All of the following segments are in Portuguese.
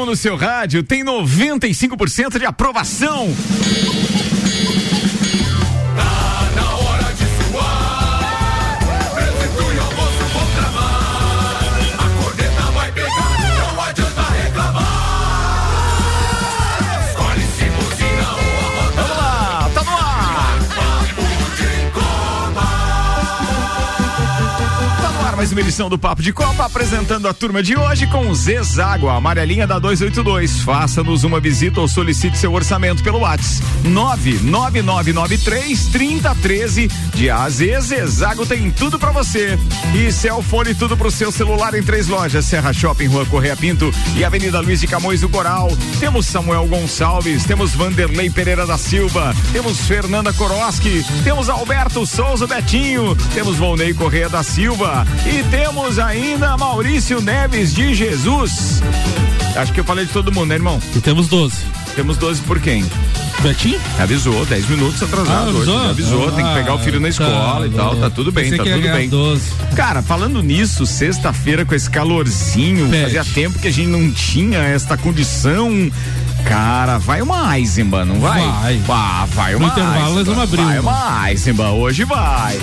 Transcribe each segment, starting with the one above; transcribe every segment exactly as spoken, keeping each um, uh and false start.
Fórmula um no seu rádio tem noventa e cinco por cento de aprovação. Mais uma edição do Papo de Copa, apresentando a turma de hoje com Zezago, a amarelinha da dois oito dois. Faça-nos uma visita ou solicite seu orçamento pelo WhatsApp nove nove nove nove três, três zero um três. De A a Z, Zezago tem tudo pra você. E Cellfone, tudo pro seu celular em três lojas: Serra Shopping, Rua Correia Pinto e Avenida Luiz de Camões do Coral. Temos Samuel Gonçalves, temos Vanderlei Pereira da Silva, temos Fernanda Koroski, temos Alberto Souza Betinho, temos Volney Correia da Silva. E temos ainda Maurício Neves de Jesus. Acho que eu falei de todo mundo, né, irmão? E temos doze. Temos doze por quem? Betinho? Avisou, dez minutos atrasado. Ah, avisou, hoje. avisou ah, tem que pegar o filho na escola tá, e tal, tá tudo bem, tá tudo bem. doze. Cara, falando nisso, sexta-feira com esse calorzinho, Pede. fazia tempo que a gente não tinha esta condição. Cara, vai uma Eisenbahn, não vai? Vai. Bah, vai uma Eisenbahn. Não abriu, vai uma Eisenbahn, hoje vai.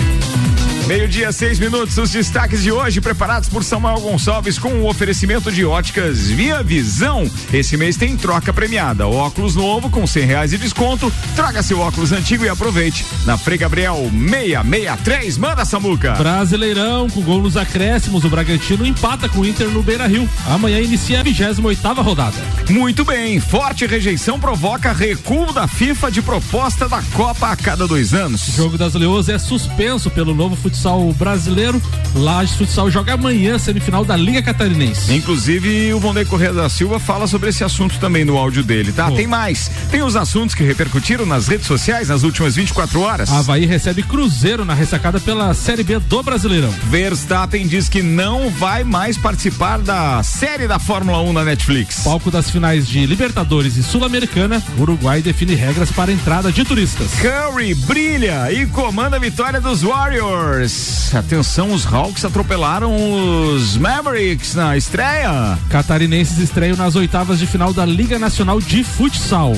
Meio-dia, seis minutos, os destaques de hoje preparados por Samuel Gonçalves com o oferecimento de óticas Via Visão. Esse mês tem troca premiada, óculos novo com cem reais de desconto, traga seu óculos antigo e aproveite. Na Frei Gabriel seiscentos e sessenta e três, manda Samuca. Brasileirão, com gol nos acréscimos, o Bragantino empata com o Inter no Beira Rio. Amanhã inicia a vigésima oitava rodada. Muito bem, forte rejeição provoca recuo da FIFA de proposta da Copa a cada dois anos. O jogo das Leões é suspenso pelo novo futsal Futsal brasileiro. Lages Futsal joga amanhã, semifinal da Liga Catarinense. Inclusive, o Vanderlei Correia da Silva fala sobre esse assunto também no áudio dele, tá? Pô. Tem mais. Tem os assuntos que repercutiram nas redes sociais nas últimas vinte e quatro horas. Avaí recebe Cruzeiro na ressacada pela Série B do Brasileirão. Verstappen diz que não vai mais participar da série da Fórmula um na Netflix. Palco das finais de Libertadores e Sul-Americana, Uruguai define regras para entrada de turistas. Curry brilha e comanda a vitória dos Warriors. Atenção, os Hawks atropelaram os Mavericks na estreia. Catarinenses estreiam nas oitavas de final da Liga Nacional de Futsal.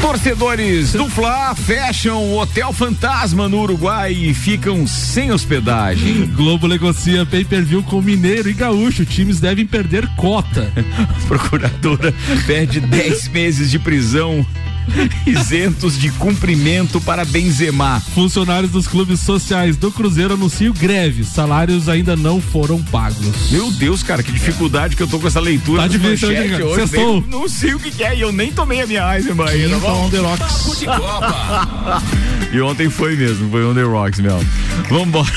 Torcedores do Fla fecham o Hotel Fantasma no Uruguai e ficam sem hospedagem. Globo negocia pay-per-view com Mineiro e Gaúcho. Times devem perder cota. A procuradora perde dez meses de prisão isentos de cumprimento para Benzema. Funcionários dos clubes sociais do Cruzeiro anunciam greve. Salários ainda não foram pagos. Meu Deus, cara, que dificuldade que eu tô com essa leitura. Tá difícil hoje. Nem, não sei o que, que é e eu nem tomei a minha Eisenbahn. Papo de Copa. E ontem foi mesmo, foi on the rocks mesmo. Vamos embora.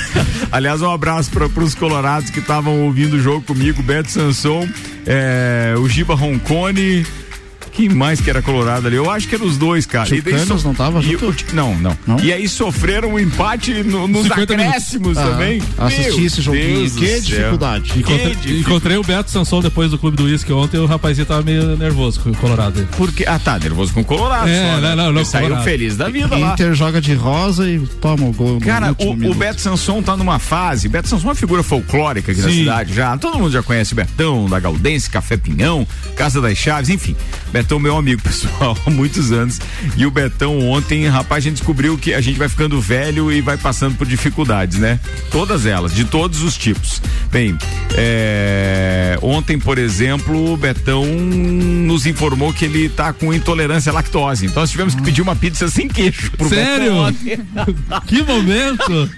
Aliás, um abraço para os colorados que estavam ouvindo o jogo comigo, Beto Sanson, é, o Giba Roncone. Quem mais que era colorado ali? Eu acho que eram os dois, cara. Chucanos, e daí so... não tava junto? E... Não, não, não. E aí sofreram um empate no, nos acréscimos ah, também. Assisti esse joguinho. Que dificuldade. Que Encontrei, dificuldade. Encontrei o Beto Sanson depois do Clube do Uísque ontem, o rapazinho tava meio nervoso com o colorado. Porque, ah, tá, nervoso com o colorado. É, só, né? não, não, não, ele saiu feliz da vida lá. Inter joga de rosa e toma o gol. Cara, o, o Beto Sanson tá numa fase. Beto Sanson é uma figura folclórica aqui Sim. na cidade já. Todo mundo já conhece o Betão, da Galdense, Café Pinhão, Casa das Chaves, enfim. Betão, meu amigo, pessoal, há muitos anos. E o Betão ontem, rapaz, a gente descobriu que a gente vai ficando velho e vai passando por dificuldades, né? Todas elas, de todos os tipos. Bem, é... ontem, por exemplo, o Betão nos informou que ele tá com intolerância à lactose. Então nós tivemos que pedir uma pizza sem queijo pro Sério? Betão. Que momento!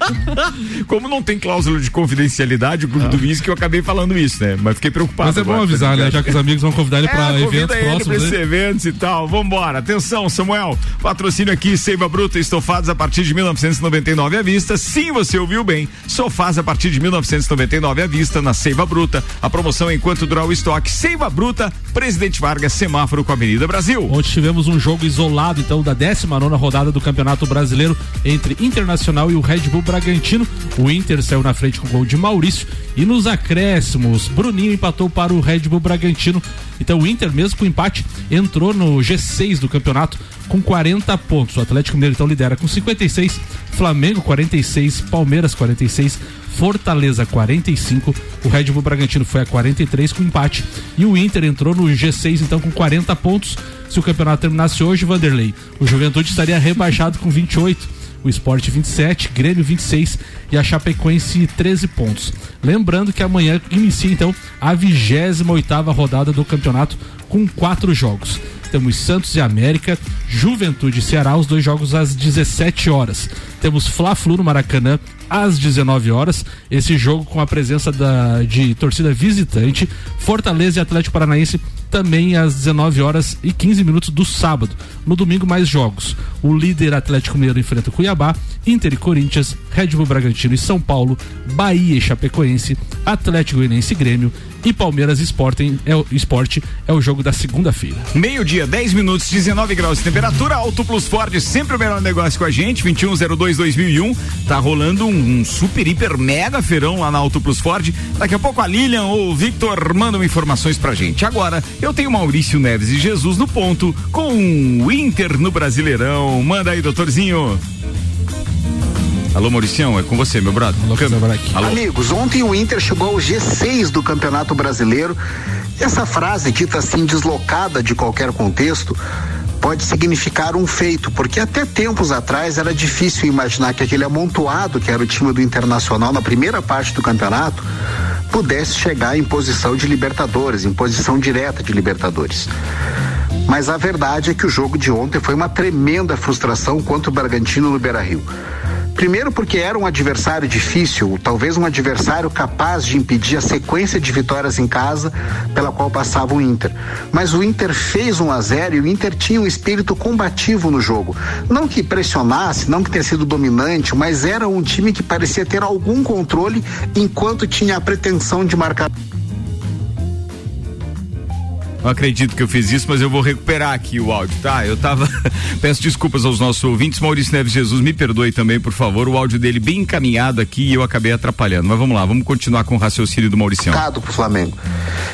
Como não tem cláusula de confidencialidade, o Clube do Uísque, eu acabei falando isso, né? Mas fiquei preocupado. Mas é bom agora, avisar, né? Já que os amigos vão convidar ele é, pra eventos ele próximos. Esses eventos e tal, vambora. Atenção, Samuel, patrocínio aqui, Seiva Bruta, estofados a partir de mil novecentos e noventa e nove à vista. Sim, você ouviu bem, sofás a partir de mil novecentos e noventa e nove à vista na Seiva Bruta. A promoção é enquanto durar o estoque. Seiva Bruta, Presidente Vargas, semáforo com a Avenida Brasil. Ontem tivemos um jogo isolado, então, da décima nona rodada do Campeonato Brasileiro entre Internacional e o Red Bull Bragantino. O Inter saiu na frente com o gol de Maurício e nos acréscimos, Bruninho empatou para o Red Bull Bragantino. Então o Inter, mesmo com empate, entrou no G seis do campeonato com quarenta pontos. O Atlético Mineiro então lidera com cinquenta e seis, Flamengo quarenta e seis, Palmeiras quarenta e seis, Fortaleza quarenta e cinco, o Red Bull Bragantino foi a quarenta e três com empate e o Inter entrou no G seis então com quarenta pontos. Se o campeonato terminasse hoje, Vanderlei, o Juventude estaria rebaixado com vinte e oito, o Sport vinte e sete, Grêmio vinte e seis e a Chapecoense treze pontos. Lembrando que amanhã inicia então a vigésima oitava rodada do campeonato com quatro jogos. Temos Santos e América, Juventude e Ceará, os dois jogos às dezessete horas. Temos Fla-Flu no Maracanã às dezenove horas, esse jogo com a presença da, de torcida visitante. Fortaleza e Atlético Paranaense também às dezenove horas e quinze minutos do sábado. No domingo, mais jogos. O líder Atlético Mineiro enfrenta o Cuiabá, Inter e Corinthians, Red Bull Bragantino e São Paulo, Bahia e Chapecoense, Atlético Goianiense e Grêmio e Palmeiras e Sporting, é o, Sport é o jogo da segunda-feira. Meio-dia, dez minutos, dezenove graus de temperatura, Auto Plus Ford, sempre o melhor negócio com a gente, vinte e um zero dois, dois mil e um, tá rolando um, um super, hiper, mega feirão lá na Auto Plus Ford. Daqui a pouco a Lilian ou o Victor mandam informações pra gente. Agora, eu tenho Maurício Neves de Jesus no ponto com o Inter no Brasileirão. Manda aí, doutorzinho. Alô, Mauricião, é com você, meu brother. Alô. Amigos, ontem o Inter chegou ao G seis do Campeonato Brasileiro. Essa frase, dita assim, deslocada de qualquer contexto, pode significar um feito, porque até tempos atrás era difícil imaginar que aquele amontoado que era o time do Internacional na primeira parte do campeonato pudesse chegar em posição de Libertadores, em posição direta de Libertadores. Mas a verdade é que o jogo de ontem foi uma tremenda frustração contra o Bragantino no Beira Rio. Primeiro porque era um adversário difícil, talvez um adversário capaz de impedir a sequência de vitórias em casa pela qual passava o Inter. Mas o Inter fez um a zero e o Inter tinha um espírito combativo no jogo. Não que pressionasse, não que tenha sido dominante, mas era um time que parecia ter algum controle enquanto tinha a pretensão de marcar. Não acredito que eu fiz isso, mas eu vou recuperar aqui o áudio, tá? Eu tava... Peço desculpas aos nossos ouvintes. Maurício Neves Jesus, me perdoe também, por favor. O áudio dele bem encaminhado aqui e eu acabei atrapalhando. Mas vamos lá, vamos continuar com o raciocínio do Mauricião. Pro Flamengo.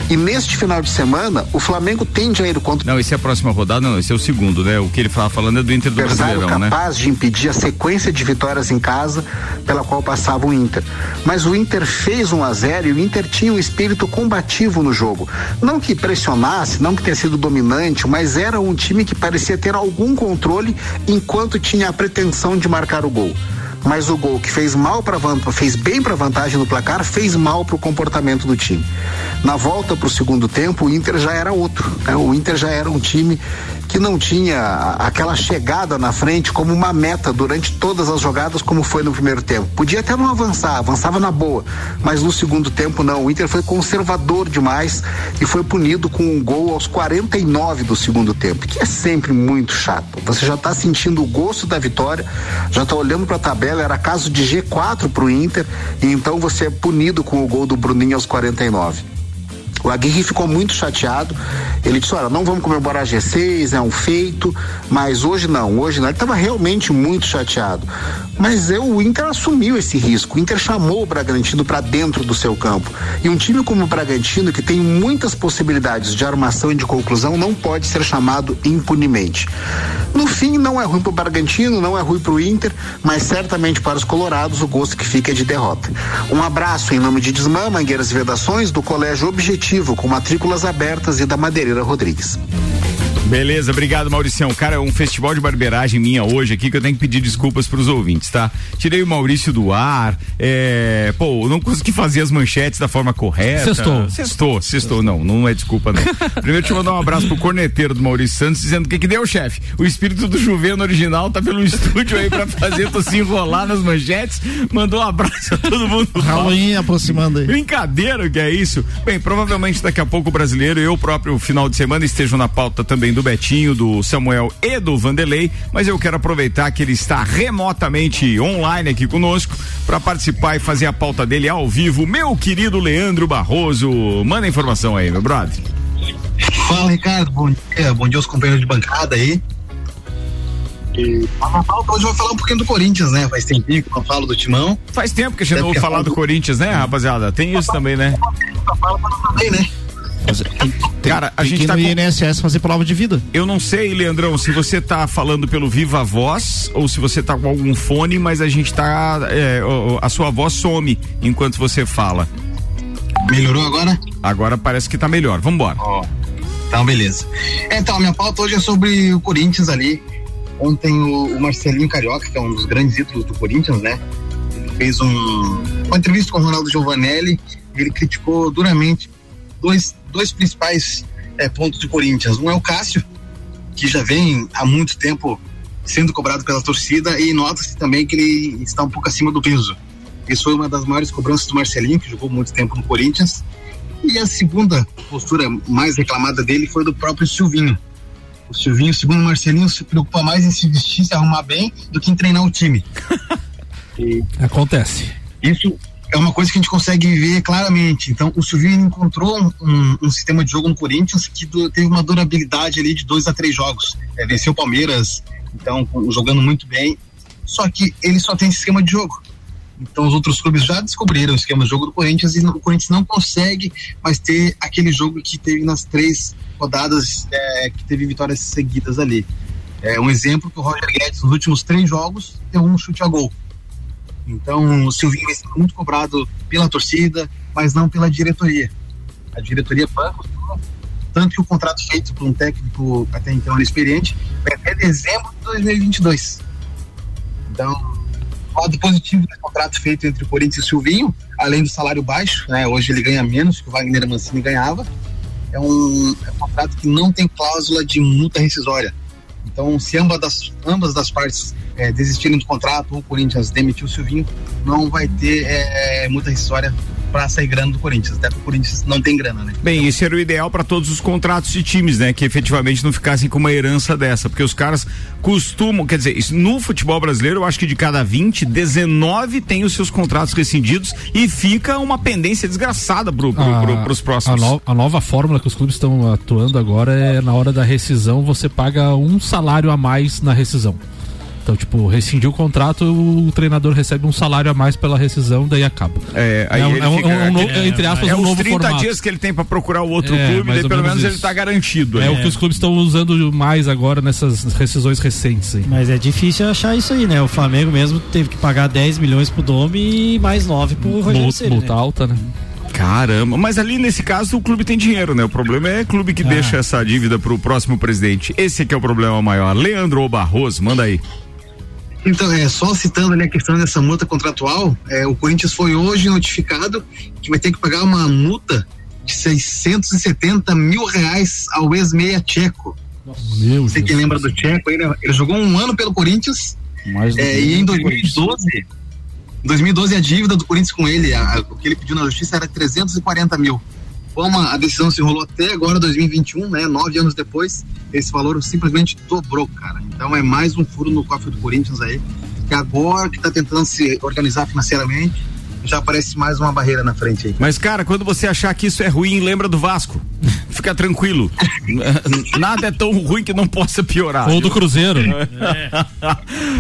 E neste final de semana, o Flamengo tende a ir contra... Não, esse é a próxima rodada, não, esse é o segundo, né? O que ele tava falando é do Inter do Brasileirão, capaz, né? Capaz de impedir a sequência de vitórias em casa pela qual passava o Inter. Mas o Inter fez um a zero e o Inter tinha um espírito combativo no jogo. Não que pressionasse, não que tenha sido dominante, mas era um time que parecia ter algum controle enquanto tinha a pretensão de marcar o gol. Mas o gol que fez mal para fez bem para a vantagem no placar, fez mal para o comportamento do time. Na volta para o segundo tempo, o Inter já era outro, né? O Inter já era um time que não tinha aquela chegada na frente como uma meta durante todas as jogadas, como foi no primeiro tempo. Podia até não avançar, avançava na boa, mas no segundo tempo não. O Inter foi conservador demais e foi punido com um gol aos quarenta e nove do segundo tempo, que é sempre muito chato. Você já está sentindo o gosto da vitória, já está olhando para a tabela, era caso de G quatro para o Inter, e então você é punido com o gol do Bruninho aos quarenta e nove. O Aguirre ficou muito chateado, ele disse, olha, não vamos comemorar G seis, é um feito, mas hoje não, hoje não, ele estava realmente muito chateado, mas eu, o Inter assumiu esse risco, o Inter chamou o Bragantino para dentro do seu campo, e um time como o Bragantino, que tem muitas possibilidades de armação e de conclusão, não pode ser chamado impunemente. No fim, não é ruim para o Bragantino, não é ruim para o Inter, mas certamente para os colorados o gosto que fica é de derrota. Um abraço em nome de Desmã, Mangueiras e Vedações, do Colégio Objetivo, com matrículas abertas, e da Madeireira Rodrigues. Beleza, obrigado, Mauricião. Cara, um festival de barbeiragem minha hoje aqui que eu tenho que pedir desculpas pros ouvintes, tá? Tirei o Maurício do ar, é... pô, não consegui fazer as manchetes da forma correta. Sextou. Sextou, sextou, não, não é desculpa, não. Primeiro, deixa eu mandar um abraço pro corneteiro do Maurício Santos, dizendo o que que deu, chefe? O espírito do Juveno original tá pelo estúdio aí pra fazer, tô se enrolar nas manchetes, mandou um abraço a todo mundo. Raulzinho aproximando aí. Brincadeira, que é isso? Bem, provavelmente daqui a pouco o brasileiro e eu próprio, final de semana, estejam na pauta também do Betinho, do Samuel e do Vanderlei, mas eu quero aproveitar que ele está remotamente online aqui conosco para participar e fazer a pauta dele ao vivo. Meu querido Leandro Barroso, manda a informação aí, meu brother. Fala, Ricardo, bom dia, bom dia aos companheiros de bancada aí. E a pauta hoje vai falar um pouquinho do Corinthians, né? Faz tempo que eu falo do Timão. Faz tempo que a gente não ouve falar do Corinthians, né, rapaziada? Tem isso também, né? Fala também, né? Fazer, tem, tem, cara, a tem gente que ir tá no com... I N S S fazer prova de vida. Eu não sei, Leandrão, se você tá falando pelo viva voz ou se você tá com algum fone, mas a gente tá, é, a sua voz some enquanto você fala. Melhorou agora? Agora parece que tá melhor, vambora. Ó, então beleza. Então, a minha pauta hoje é sobre o Corinthians ali. Ontem o Marcelinho Carioca, que é um dos grandes ídolos do Corinthians, né? Ele fez um, uma entrevista com o Ronaldo Giovanelli, ele criticou duramente dois, dois principais é, pontos do Corinthians. Um é o Cássio, que já vem há muito tempo sendo cobrado pela torcida, e nota-se também que ele está um pouco acima do peso. Isso foi uma das maiores cobranças do Marcelinho, que jogou muito tempo no Corinthians. E a segunda postura mais reclamada dele foi do próprio Sylvinho. O Sylvinho, segundo o Marcelinho, se preocupa mais em se vestir, se arrumar bem, do que em treinar o time. E acontece. Isso é uma coisa que a gente consegue ver claramente. Então, o Sylvinho encontrou um, um, um sistema de jogo no Corinthians que do, teve uma durabilidade ali de dois a três jogos. É, venceu o Palmeiras, então, com, jogando muito bem. Só que ele só tem esse esquema de jogo. Então, os outros clubes já descobriram o esquema de jogo do Corinthians e o Corinthians não consegue mais ter aquele jogo que teve nas três rodadas, é, que teve vitórias seguidas ali. É um exemplo que o Roger Guedes, nos últimos três jogos, deu um chute a gol. Então, o Sylvinho está muito cobrado pela torcida, mas não pela diretoria. A diretoria banca, tanto que o contrato feito por um técnico até então inexperiente vai até dezembro de dois mil e vinte e dois. Então, o lado positivo do contrato feito entre o Corinthians e o Sylvinho, além do salário baixo, né, hoje ele ganha menos que o Wagner Mancini ganhava, é um, é um contrato que não tem cláusula de multa rescisória. Então, se ambas das, ambas das partes é, desistirem do contrato ou o Corinthians demitiu o Sylvinho, não vai ter é, multa rescisória para sair grana do Corinthians, até porque o Corinthians não tem grana, né? Bem, então, isso era o ideal para todos os contratos de times, né? Que efetivamente não ficassem com uma herança dessa, porque os caras costumam, quer dizer, isso, no futebol brasileiro, eu acho que de cada vinte, dezenove tem os seus contratos rescindidos e fica uma pendência desgraçada pro, pro, a, pro, pros próximos. A, no, a nova fórmula que os clubes estão atuando agora é na hora da rescisão, você paga um salário a mais na rescisão. Então, tipo, rescindiu o contrato, o treinador recebe um salário a mais pela rescisão, daí acaba. É, aí é, ele é, fica, um, um, é, entre aspas, é um novo formato. É uns trinta dias que ele tem pra procurar o outro é, clube, daí pelo menos isso. Ele tá garantido. É, é o que os clubes estão usando mais agora nessas rescisões recentes. Aí. Mas é difícil achar isso aí, né? O Flamengo mesmo teve que pagar dez milhões pro Domi e mais nove pro Rogério Ceni. Multa alta, né? Caramba, mas ali nesse caso o clube tem dinheiro, né? O problema é o clube que ah. deixa essa dívida pro próximo presidente. Esse aqui é o problema maior. Leandro Barroso, manda aí. Então, é, só citando ali a questão dessa multa contratual, é, o Corinthians foi hoje notificado que vai ter que pagar uma multa de seiscentos e setenta mil reais ao ex-meia tcheco. Nossa, meu Você Jesus. Que lembra do tcheco, ele, ele jogou um ano pelo Corinthians, mais é, e em dois mil e doze a dívida do Corinthians com ele, a, o que ele pediu na justiça era trezentos e quarenta mil. Como a decisão se enrolou até agora, dois mil e vinte e um, né? Nove anos depois, esse valor simplesmente dobrou, cara. Então é mais um furo no cofre do Corinthians aí, que agora que tá tentando se organizar financeiramente, já aparece mais uma barreira na frente aí. Mas, cara, quando você achar que isso é ruim, lembra do Vasco. Fica tranquilo. Nada é tão ruim que não possa piorar. Ou do Cruzeiro. É.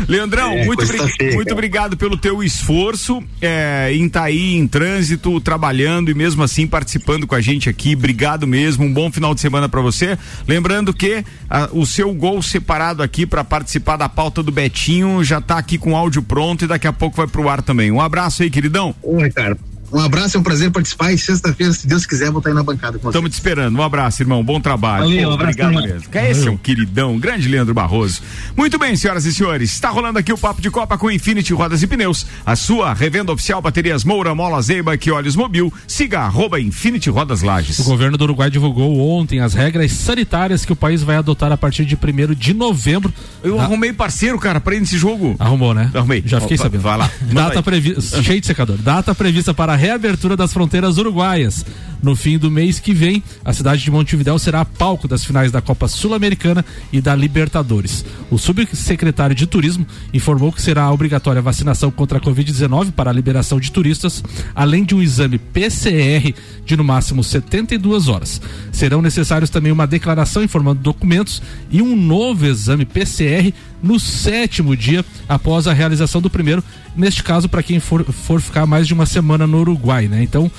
Leandrão, é, muito, bri- feia, muito obrigado pelo teu esforço é, em estar tá aí em trânsito, trabalhando e mesmo assim participando com a gente aqui. Obrigado mesmo. Um bom final de semana pra você. Lembrando que a, o seu gol separado aqui pra participar da pauta do Betinho já tá aqui com áudio pronto e daqui a pouco vai pro ar também. Um abraço aí, queridão. Oi, cara. Um abraço, é um prazer participar e sexta-feira, se Deus quiser, vou estar aí na bancada com vocês. Estamos te esperando, um abraço, irmão, bom trabalho. Valeu, um abraço. Obrigado mesmo. Esse é um queridão, grande Leandro Barroso. Muito bem, senhoras e senhores, está rolando aqui o Papo de Copa com Infinity Rodas e Pneus, a sua revenda oficial, baterias Moura, Mola, Zeiba, que Olhos Mobil, siga arroba Infinity Rodas Lages. O governo do Uruguai divulgou ontem as regras sanitárias que o país vai adotar a partir de primeiro de novembro. Eu na... arrumei parceiro, cara, pra ir nesse jogo. Arrumou, né? Arrumei. Já fiquei Opa, sabendo. Vai lá. Data prevista, cheio de secador, data prevista para a reabertura das fronteiras uruguaias. No fim do mês que vem, a cidade de Montevidéu será palco das finais da Copa Sul-Americana e da Libertadores. O subsecretário de Turismo informou que será obrigatória a vacinação contra a covid dezenove para a liberação de turistas, além de um exame P C R de no máximo setenta e duas horas. Serão necessários também uma declaração informando documentos e um novo exame P C R no sétimo dia após a realização do primeiro, neste caso para quem for, for ficar mais de uma semana no Uruguai, né? Então,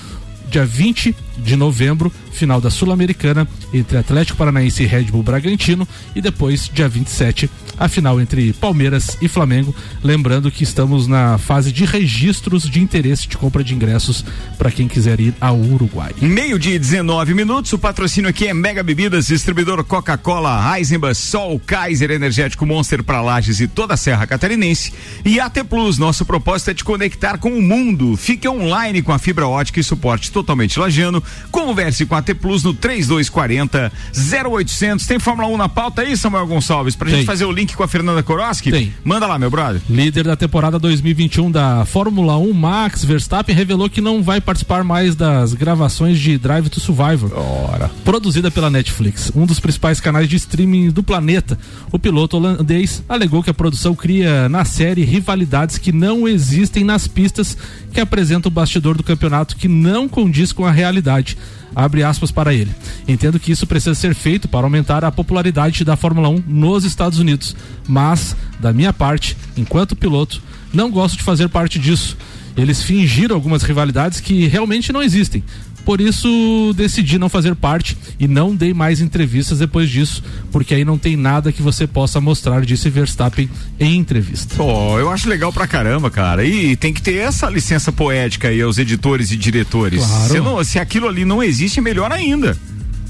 dia vinte de novembro, final da Sul-Americana entre Atlético Paranaense e Red Bull Bragantino, e depois, dia vinte e sete, a final entre Palmeiras e Flamengo. Lembrando que estamos na fase de registros de interesse de compra de ingressos para quem quiser ir ao Uruguai. Meio-dia e dezenove minutos, o patrocínio aqui é Mega Bebidas, distribuidor Coca-Cola, Eisenbahn, Sol, Kaiser, Energético Monster para Lages e toda a Serra Catarinense, e A T Plus. Nosso propósito é te conectar com o mundo. Fique online com a fibra ótica e suporte totalmente lajeano. Converse com a T Plus no trinta e dois quarenta, zero oitocentos. Tem Fórmula um na pauta aí, Samuel Gonçalves, pra Tem. gente fazer o link com a Fernanda Koroski? Tem. Manda lá, meu brother. Líder da temporada dois mil e vinte e um da Fórmula um, Max Verstappen, revelou que não vai participar mais das gravações de Drive to Survivor, Ora. produzida pela Netflix, um dos principais canais de streaming do planeta. O piloto holandês alegou que a produção cria na série rivalidades que não existem nas pistas, que apresenta o bastidor do campeonato que não condiz com a realidade. Abre aspas para ele. Entendo que isso precisa ser feito para aumentar a popularidade da Fórmula um nos Estados Unidos, mas, da minha parte, enquanto piloto, não gosto de fazer parte disso. Eles fingiram algumas rivalidades que realmente não existem. Por isso, decidi não fazer parte e não dei mais entrevistas depois disso, porque aí não tem nada que você possa mostrar, disse Verstappen em entrevista. Pô, oh, eu acho legal pra caramba, cara. E tem que ter essa licença poética aí aos editores e diretores. Claro. Se, não, se aquilo ali não existe, é melhor ainda.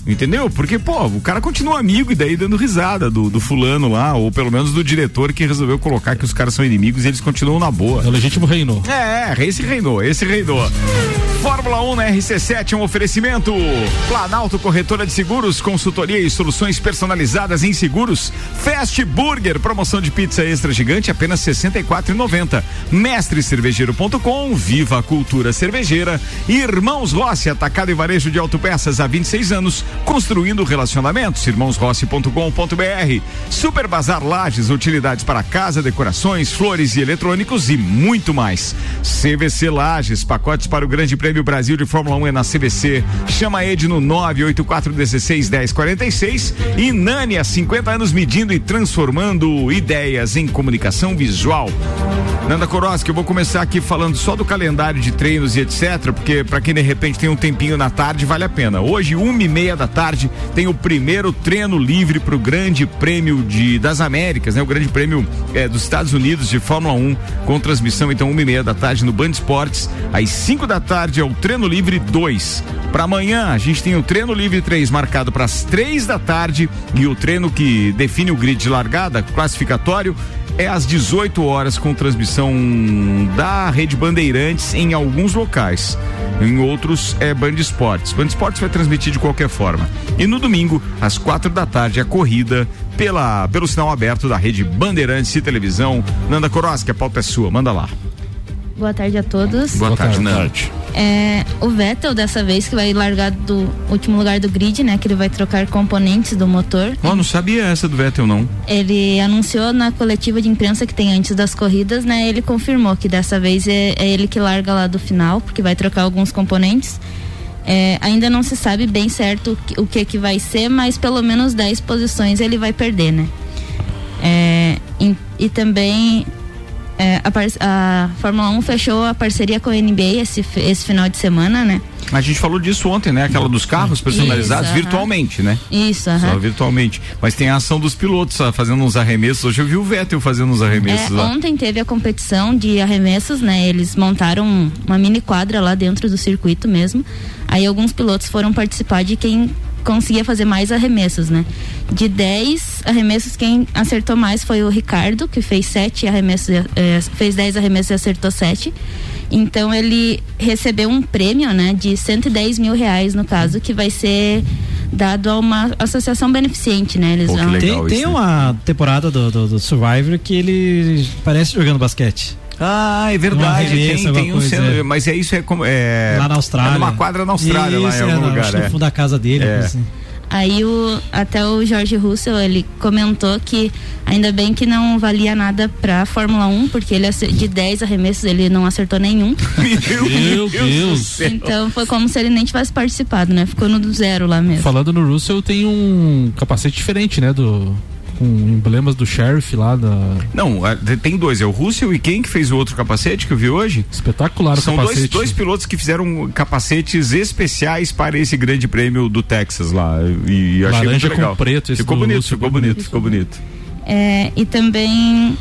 Entendeu? Porque, pô, o cara continua amigo e daí dando risada do, do fulano lá, ou pelo menos do diretor que resolveu colocar que os caras são inimigos e eles continuam na boa. É o legítimo reinou. É, é, esse reinou, esse reinou. Fórmula um na R C sete, um oferecimento. Planalto Corretora de Seguros, consultoria e soluções personalizadas em seguros. Fast Burger, promoção de pizza extra gigante, apenas sessenta e quatro reais e noventa centavos. mestre cervejeiro ponto com, viva a cultura cervejeira. Irmãos Rossi, atacado e varejo de autopeças há vinte e seis anos. Construindo relacionamentos, irmãos rossi ponto com ponto br. Super Bazar Lages, utilidades para casa, decorações, flores e eletrônicos e muito mais. C V C Lages, pacotes para o Grande Prêmio Brasil de Fórmula um é na C V C. Chama a Ed no nove oito quatro um seis um zero quatro seis. E Nani, há cinquenta anos medindo e transformando ideias em comunicação visual. Nanda Koroski, eu vou começar aqui falando só do calendário de treinos e etcétera, porque para quem de repente tem um tempinho na tarde, vale a pena. Hoje, uma e meia da tarde, tem o primeiro treino livre para o Grande Prêmio de, das Américas, né? O Grande Prêmio é, dos Estados Unidos de Fórmula um, com transmissão então uma e meia da tarde no Band Esportes. Às cinco da tarde é o treino livre dois. Para amanhã a gente tem o treino livre três marcado para as três da tarde, e o treino que define o grid de largada, classificatório, é às dezoito horas, com transmissão da Rede Bandeirantes em alguns locais. Em outros é Band Esportes. Band Esportes vai transmitir de qualquer forma. E no domingo, às quatro da tarde, a corrida pela, pelo sinal aberto da Rede Bandeirantes e Televisão. Nanda Koroski, a pauta é sua, manda lá. Boa tarde a todos. Boa, Boa tarde, tarde. Nanda. É, o Vettel, dessa vez, que vai largar do último lugar do grid, né? Que ele vai trocar componentes do motor. Ó, oh, não sabia essa do Vettel, não. Ele anunciou na coletiva de imprensa que tem antes das corridas, né? Ele confirmou que dessa vez é, é ele que larga lá do final, porque vai trocar alguns componentes. É, ainda não se sabe bem certo o que, o que que vai ser, mas pelo menos dez posições ele vai perder, né? É, e, e também... É, a, par- a Fórmula um fechou a parceria com a N B A esse, f- esse final de semana, né? A gente falou disso ontem, né? Aquela dos carros personalizados. Isso, uh-huh. Virtualmente, né? Isso, uh-huh. Só virtualmente. Mas tem a ação dos pilotos ah, fazendo uns arremessos. Hoje eu vi o Vettel fazendo uns arremessos é, lá. Ontem teve a competição de arremessos, né? Eles montaram uma mini quadra lá dentro do circuito mesmo. Aí alguns pilotos foram participar de quem conseguia fazer mais arremessos, né? De dez arremessos, quem acertou mais foi o Ricardo, que fez sete arremessos, eh, fez dez arremessos e acertou sete. Então ele recebeu um prêmio, né, de cento e dez mil reais, no caso, que vai ser dado a uma associação beneficente, né? Eles Pô, vão... Tem, tem isso, uma né? temporada do, do, do Survivor que ele parece jogando basquete. Ah, é verdade, tem, tem um centro, é. Mas é isso, é como é, lá na Austrália. É numa quadra na Austrália, isso, lá em é, algum não, lugar, é. No fundo da casa dele, é. Assim. Aí o até o George Russell, ele comentou que ainda bem que não valia nada pra Fórmula um, porque ele de dez arremessos ele não acertou nenhum. Meu Deus! Então foi como se ele nem tivesse participado, né? Ficou no zero lá mesmo. Falando no Russell, tem um capacete diferente, né, do com emblemas do Sheriff lá da... Não, tem dois, é o Russell e quem que fez o outro capacete que eu vi hoje? Espetacular o São capacete. São dois, dois pilotos que fizeram capacetes especiais para esse grande prêmio do Texas lá, e eu achei laranja muito legal. Com preto, esse ficou, bonito, Russell, ficou bonito, ficou bonito, ficou bonito. É, e também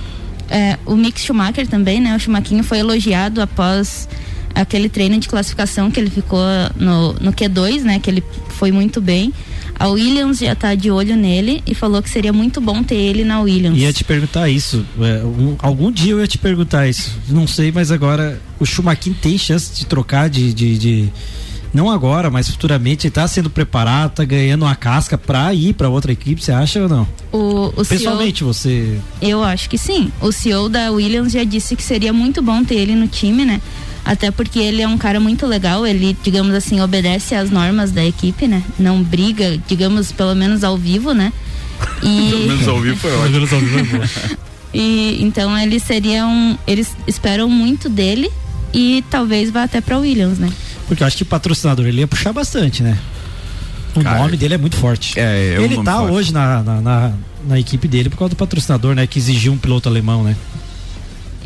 é, o Mick Schumacher também, né, o Schumacher foi elogiado após aquele treino de classificação que ele ficou no, no Q dois, né, que ele foi muito bem. A Williams já tá de olho nele e falou que seria muito bom ter ele na Williams. Ia te perguntar isso, é, um, algum dia eu ia te perguntar isso, não sei, mas agora o Schumacher tem chance de trocar de, de, de... não agora, mas futuramente ele tá sendo preparado, tá ganhando uma casca pra ir pra outra equipe, você acha ou não? O, o Pessoalmente C E O, você... Eu acho que sim, o C E O da Williams já disse que seria muito bom ter ele no time, né? Até porque ele é um cara muito legal, ele, digamos assim, obedece às normas da equipe, né? Não briga, digamos, pelo menos ao vivo, né? E... pelo menos ao vivo foi ótimo. Pelo menos ao vivo é bom. E, então, ele seria um... eles esperam muito dele e talvez vá até pra Williams, né? Porque eu acho que patrocinador ele ia puxar bastante, né? O cara, nome dele é muito forte. É, é um ele tá forte. Hoje na, na, na, na equipe dele por causa do patrocinador, né? Que exigiu um piloto alemão, né?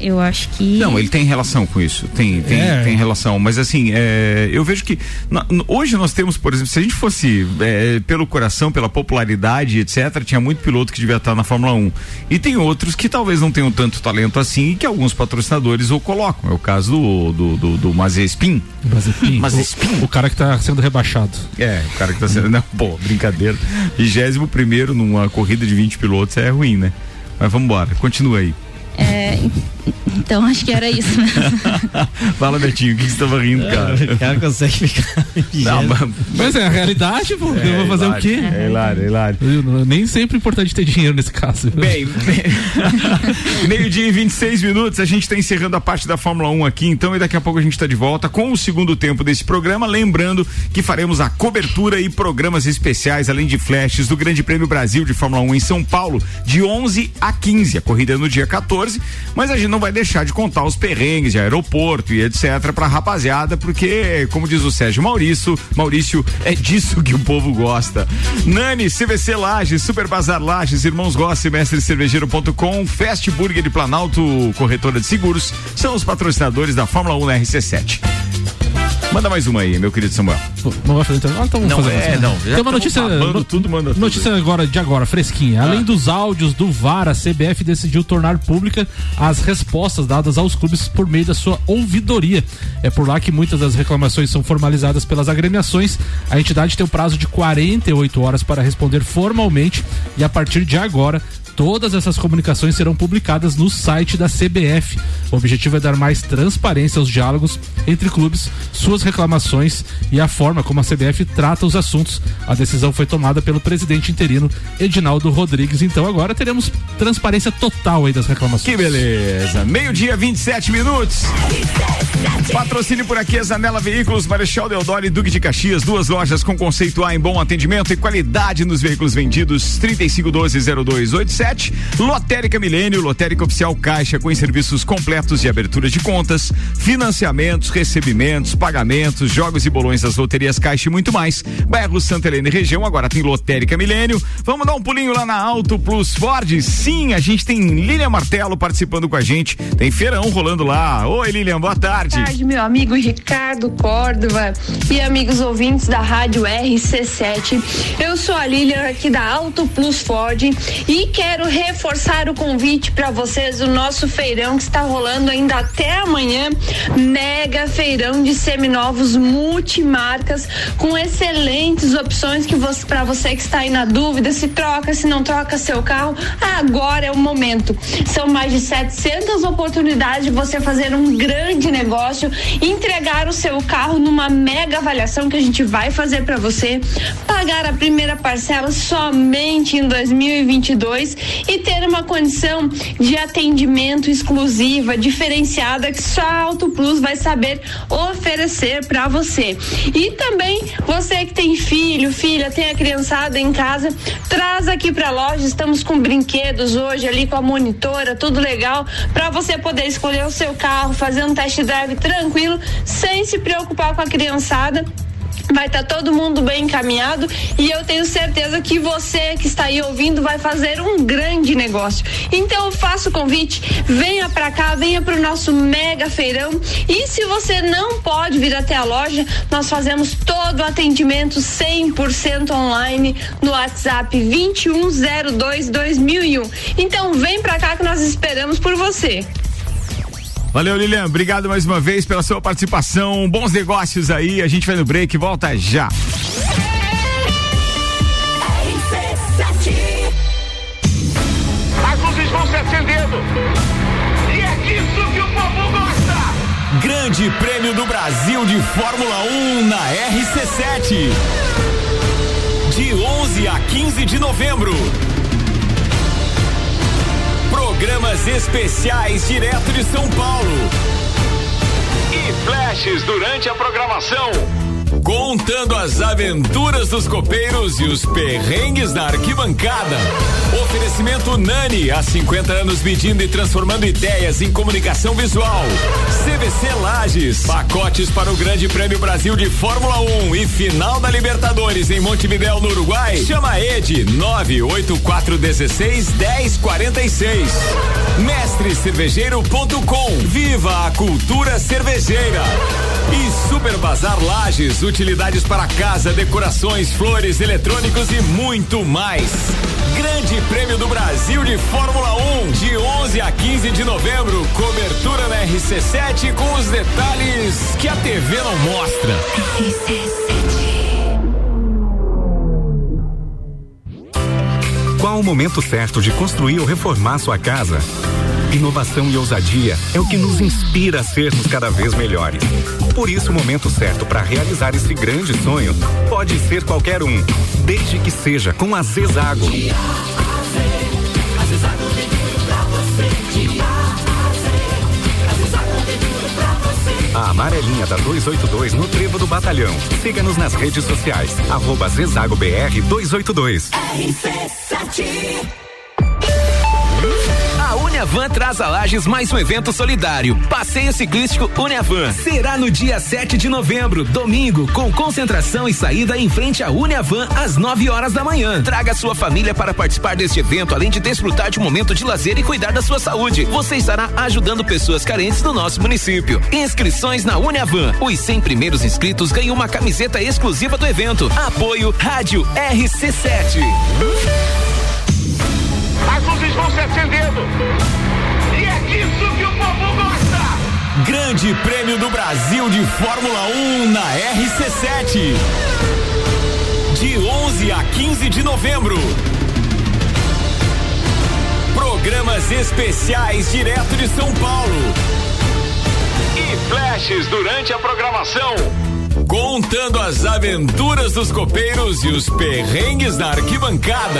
Eu acho que... Não, ele tem relação com isso, tem, tem, é. tem relação, mas assim, é, eu vejo que na, hoje nós temos, por exemplo, se a gente fosse é, pelo coração, pela popularidade, etcétera, tinha muito piloto que devia estar na Fórmula um, e tem outros que talvez não tenham tanto talento assim, e que alguns patrocinadores o colocam, é o caso do do, do, do Mazepin. Mazepin. Mazepin. O, o cara que está sendo rebaixado. É, o cara que está sendo, não, pô, brincadeira, vigésimo primeiro numa corrida de vinte pilotos é ruim, né? Mas vamos embora, continua aí. É, então acho que era isso mesmo. Fala, Betinho, o que você estava rindo, cara? O cara consegue ficar não, mas... mas é a realidade, pô. É, eu vou fazer é, o quê? É hilário, é hilário. Nem sempre é importante ter dinheiro nesse caso. Bem, bem... meio-dia e vinte e seis minutos, a gente está encerrando a parte da Fórmula um aqui, então, e daqui a pouco a gente está de volta com o segundo tempo desse programa. Lembrando que faremos a cobertura e programas especiais, além de flashes, do Grande Prêmio Brasil de Fórmula um em São Paulo, de onze a quinze. A corrida é no dia quatorze. Mas a gente não vai deixar de contar os perrengues de aeroporto e etcétera pra rapaziada, porque, como diz o Sérgio Maurício, Maurício, é disso que o povo gosta. Nani, C V C Lages, Super Bazar Lages, Irmãos Gosse, Mestre Cervejeiro ponto com, Fast Burger de Planalto, Corretora de Seguros, são os patrocinadores da Fórmula um na R C sete. Manda mais uma aí, meu querido Samuel. Pô, não vai fazer então? Ah, então vamos não, fazer é, mais uma. Não, já tem uma notícia, no, tudo, manda tudo. Notícia agora, de agora, fresquinha. Ah. Além dos áudios do V A R, a C B F decidiu tornar pública as respostas dadas aos clubes por meio da sua ouvidoria. É por lá que muitas das reclamações são formalizadas pelas agremiações. A entidade tem o prazo de quarenta e oito horas para responder formalmente e a partir de agora todas essas comunicações serão publicadas no site da C B F. O objetivo é dar mais transparência aos diálogos entre clubes, suas reclamações e a forma como a C B F trata os assuntos. A decisão foi tomada pelo presidente interino Edinaldo Rodrigues. Então agora teremos transparência total aí das reclamações. Que beleza! Meio-dia, vinte e sete minutos. Patrocínio por aqui, Zanella Veículos, Marechal Deodoro e Duque de Caxias. Duas lojas com conceito A em bom atendimento e qualidade nos veículos vendidos. trinta e cinco doze, zero dois oito sete. Lotérica Milênio, Lotérica Oficial Caixa, com serviços completos de abertura de contas, financiamentos, recebimentos, pagamentos, jogos e bolões das loterias Caixa e muito mais. Bairro Santa Helena e região, agora tem Lotérica Milênio. Vamos dar um pulinho lá na Auto Plus Ford? Sim, a gente tem Lilian Martelo participando com a gente, tem feirão rolando lá. Oi, Lilian, boa tarde. Boa tarde, meu amigo Ricardo Córdova e amigos ouvintes da Rádio R C sete. Eu sou a Lilian aqui da Auto Plus Ford e quero Quero reforçar o convite para vocês, o nosso feirão que está rolando ainda até amanhã, mega feirão de seminovos multimarcas, com excelentes opções que você, para você que está aí na dúvida, se troca, se não troca seu carro, agora é o momento. São mais de setecentas oportunidades de você fazer um grande negócio, entregar o seu carro numa mega avaliação que a gente vai fazer para você, pagar a primeira parcela somente em dois mil e vinte e dois e ter uma condição de atendimento exclusiva, diferenciada, que só a Auto Plus vai saber oferecer para você. E também você que tem filho, filha, tem a criançada em casa, traz aqui para a loja. Estamos com brinquedos hoje ali com a monitora, tudo legal para você poder escolher o seu carro, fazer um test drive tranquilo, sem se preocupar com a criançada. vai estar tá todo mundo bem encaminhado, e eu tenho certeza que você que está aí ouvindo vai fazer um grande negócio. Então eu faço o convite, venha para cá, venha para o nosso mega feirão, e se você não pode vir até a loja, nós fazemos todo o atendimento cem por cento online no WhatsApp vinte e um zero dois, dois mil e um. Então vem para cá que nós esperamos por você. Valeu, Lilian, obrigado mais uma vez pela sua participação, bons negócios aí, a gente vai no break, volta já. As luzes vão se acendendo, e é disso que o povo gosta. Grande Prêmio do Brasil de Fórmula um na R C sete, de onze a quinze de novembro. Programas especiais direto de São Paulo e flashes durante a programação, contando as aventuras dos copeiros e os perrengues da arquibancada. Oferecimento Nani, há cinquenta anos medindo e transformando ideias em comunicação visual. C V C Lages, pacotes para o Grande Prêmio Brasil de Fórmula um e final da Libertadores em Montevidéu, no Uruguai. Chama Ede nove oito quatro um seis um zero quatro seis. mestre cervejeiro ponto com. Viva a cultura cervejeira. E Super Bazar Lages, utilidades para casa, decorações, flores, eletrônicos e muito mais. Grande Prêmio do Brasil de Fórmula um, de onze a quinze de novembro. Cobertura na R C sete com os detalhes que a T V não mostra. Qual o momento certo de construir ou reformar sua casa? Inovação e ousadia é o que nos inspira a sermos cada vez melhores. Por isso, o momento certo para realizar esse grande sonho pode ser qualquer um, desde que seja com a Zezago. A amarelinha da duzentos e oitenta e dois no Trevo do Batalhão. Siga-nos nas redes sociais, arroba ZezagoBR duzentos e oitenta e dois. R C sete. A Uniavan traz a Lages mais um evento solidário. Passeio Ciclístico Uniavan. Será no dia sete de novembro, domingo, com concentração e saída em frente à Uniavan às nove horas da manhã. Traga sua família para participar deste evento, além de desfrutar de um momento de lazer e cuidar da sua saúde. Você estará ajudando pessoas carentes do nosso município. Inscrições na Uniavan. Os cem primeiros inscritos ganham uma camiseta exclusiva do evento. Apoio Rádio R C sete. As luzes vão se acendendo, e é disso que o povo gosta. Grande Prêmio do Brasil de Fórmula um na R C sete, de onze a quinze de novembro. Programas especiais direto de São Paulo e flashes durante a programação, contando as aventuras dos copeiros e os perrengues da arquibancada.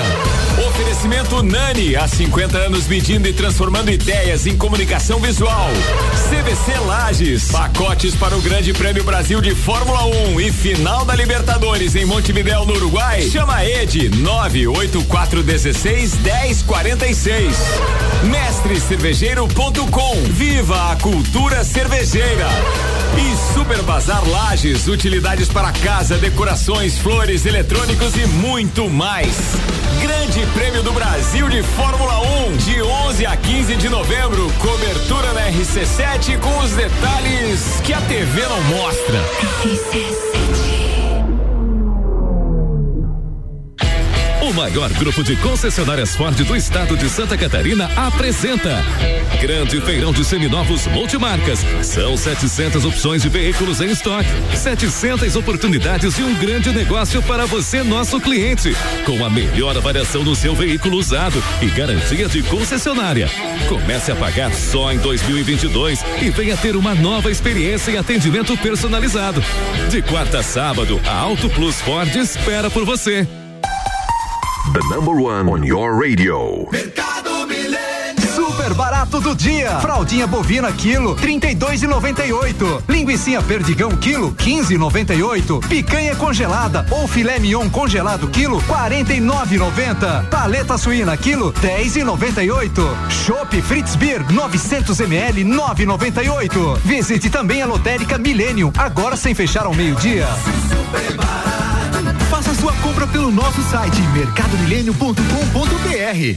Oferecimento Nani, há cinquenta anos medindo e transformando ideias em comunicação visual. C V C Lages, pacotes para o Grande Prêmio Brasil de Fórmula um e final da Libertadores em Montevidéu, no Uruguai. Chama Ede nove oito quatro um seis um zero quatro seis. mestre cervejeiro ponto com. Viva a cultura cervejeira. E Super Bazar Lages, utilidades para casa, decorações, flores, eletrônicos e muito mais. Grande Prêmio do Brasil de Fórmula um, de onze a quinze de novembro. Cobertura na R C sete com os detalhes que a T V não mostra. R C sete. O maior grupo de concessionárias Ford do estado de Santa Catarina apresenta Grande Feirão de Seminovos Multimarcas. São setecentas opções de veículos em estoque, setecentas oportunidades e um grande negócio para você, nosso cliente, com a melhor avaliação do seu veículo usado e garantia de concessionária. Comece a pagar só em dois mil e vinte e dois e venha ter uma nova experiência em atendimento personalizado. De quarta a sábado, a Auto Plus Ford espera por você. The number one on your radio. Mercado Milênio. Super super barato do dia. Fraldinha bovina quilo trinta e dois reais e noventa e oito. Linguiça perdigão quilo quinze reais e noventa e oito. Picanha congelada ou filé mignon congelado quilo quarenta e nove reais e noventa. Paleta suína quilo dez reais e noventa e oito. Chopp Fritz Beer novecentos mililitros nove reais e noventa e oito. Visite também a Lotérica Millennium, agora sem fechar ao meio-dia. Faça sua compra pelo nosso site mercado milênio ponto com ponto br.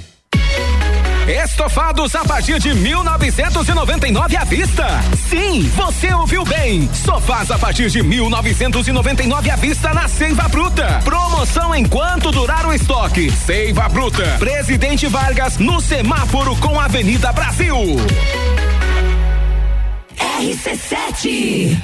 Estofados a partir de mil novecentos e noventa e nove à vista. Sim, você ouviu bem. Sofás a partir de mil novecentos e noventa e nove à vista na Seiva Bruta. Promoção enquanto durar o estoque. Seiva Bruta, Presidente Vargas, no semáforo com a Avenida Brasil. R C sete.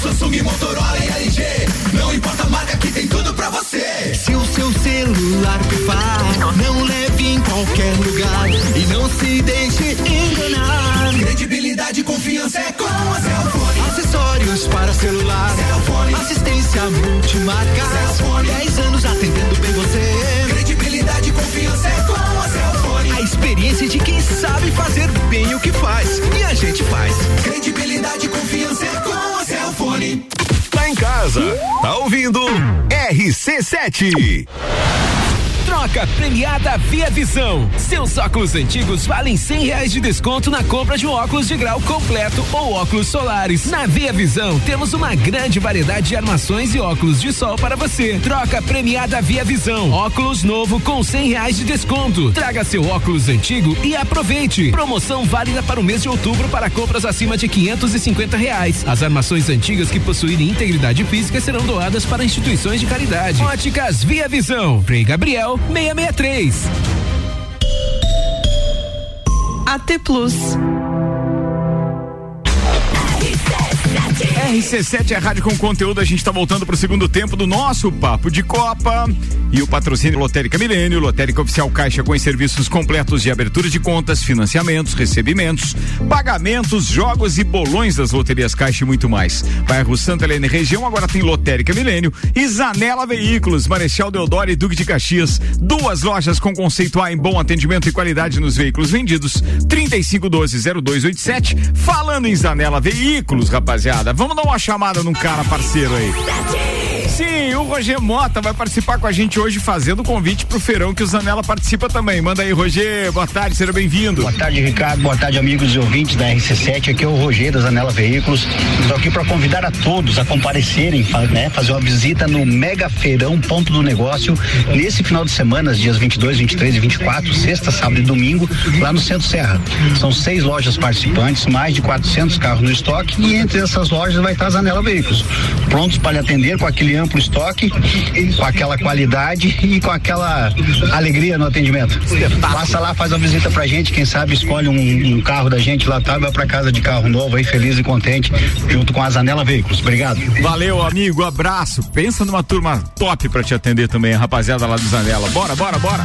Samsung, Motorola e L G, não importa a marca que tem tudo pra você. Se o seu celular pifar, não leve em qualquer lugar e não se deixe enganar. Credibilidade e confiança é com a Cellfone. Acessórios para celular, Cellfone. Assistência multimarca, Cellfone. dez anos atendendo bem você. Credibilidade e confiança é com a Cellfone. A experiência de quem sabe fazer bem o que faz, e a gente faz. Credibilidade e confiança é com a Cellfone. Tá em casa, tá ouvindo R C sete. Troca premiada Via Visão. Seus óculos antigos valem cem reais de desconto na compra de um óculos de grau completo ou óculos solares. Na Via Visão temos uma grande variedade de armações e óculos de sol para você. Troca premiada Via Visão. Óculos novo com cem reais de desconto. Traga seu óculos antigo e aproveite. Promoção válida para o mês de outubro para compras acima de quinhentos e cinquenta reais. As armações antigas que possuírem integridade física serão doadas para instituições de caridade. Óticas Via Visão. Frei Gabriel seiscentos e sessenta e três. A T Plus. R C sete é a rádio com conteúdo. A gente tá voltando pro segundo tempo do nosso Papo de Copa. E o patrocínio Lotérica Milênio, Lotérica Oficial Caixa, com os serviços completos de abertura de contas, financiamentos, recebimentos, pagamentos, jogos e bolões das loterias Caixa e muito mais. Bairro Santa Helena e região agora tem Lotérica Milênio e Zanella Veículos, Marechal Deodoro e Duque de Caxias. Duas lojas com conceito A em bom atendimento e qualidade nos veículos vendidos. trinta e cinco doze, zero dois oitenta e sete. Falando em Zanella Veículos, rapaziada, vamos dar uma chamada num cara parceiro aí. Sim, o Roger Mota vai participar com a gente hoje fazendo convite pro feirão que o Zanella participa também. Manda aí, Roger. Boa tarde, seja bem-vindo. Boa tarde, Ricardo. Boa tarde, amigos e ouvintes da R C sete. Aqui é o Roger da Zanella Veículos. Estou aqui para convidar a todos a comparecerem, né? Fazer uma visita no Mega Feirão Ponto do Negócio nesse final de semana, dias vinte e dois, vinte e três e vinte e quatro, sexta, sábado e domingo, lá no Centro Serra. São seis lojas participantes, mais de quatrocentos carros no estoque, e entre essas lojas vai estar a Zanella Veículos, prontos para lhe atender com aquele amplo estoque, com aquela qualidade e com aquela alegria no atendimento. Passa lá, faz uma visita pra gente, quem sabe escolhe um, um carro da gente lá, tá? Vai pra casa de carro novo aí, feliz e contente, junto com a Zanella Veículos. Obrigado. Valeu, amigo, abraço. Pensa numa turma top pra te atender também, a rapaziada lá do Zanella. Bora, bora, bora.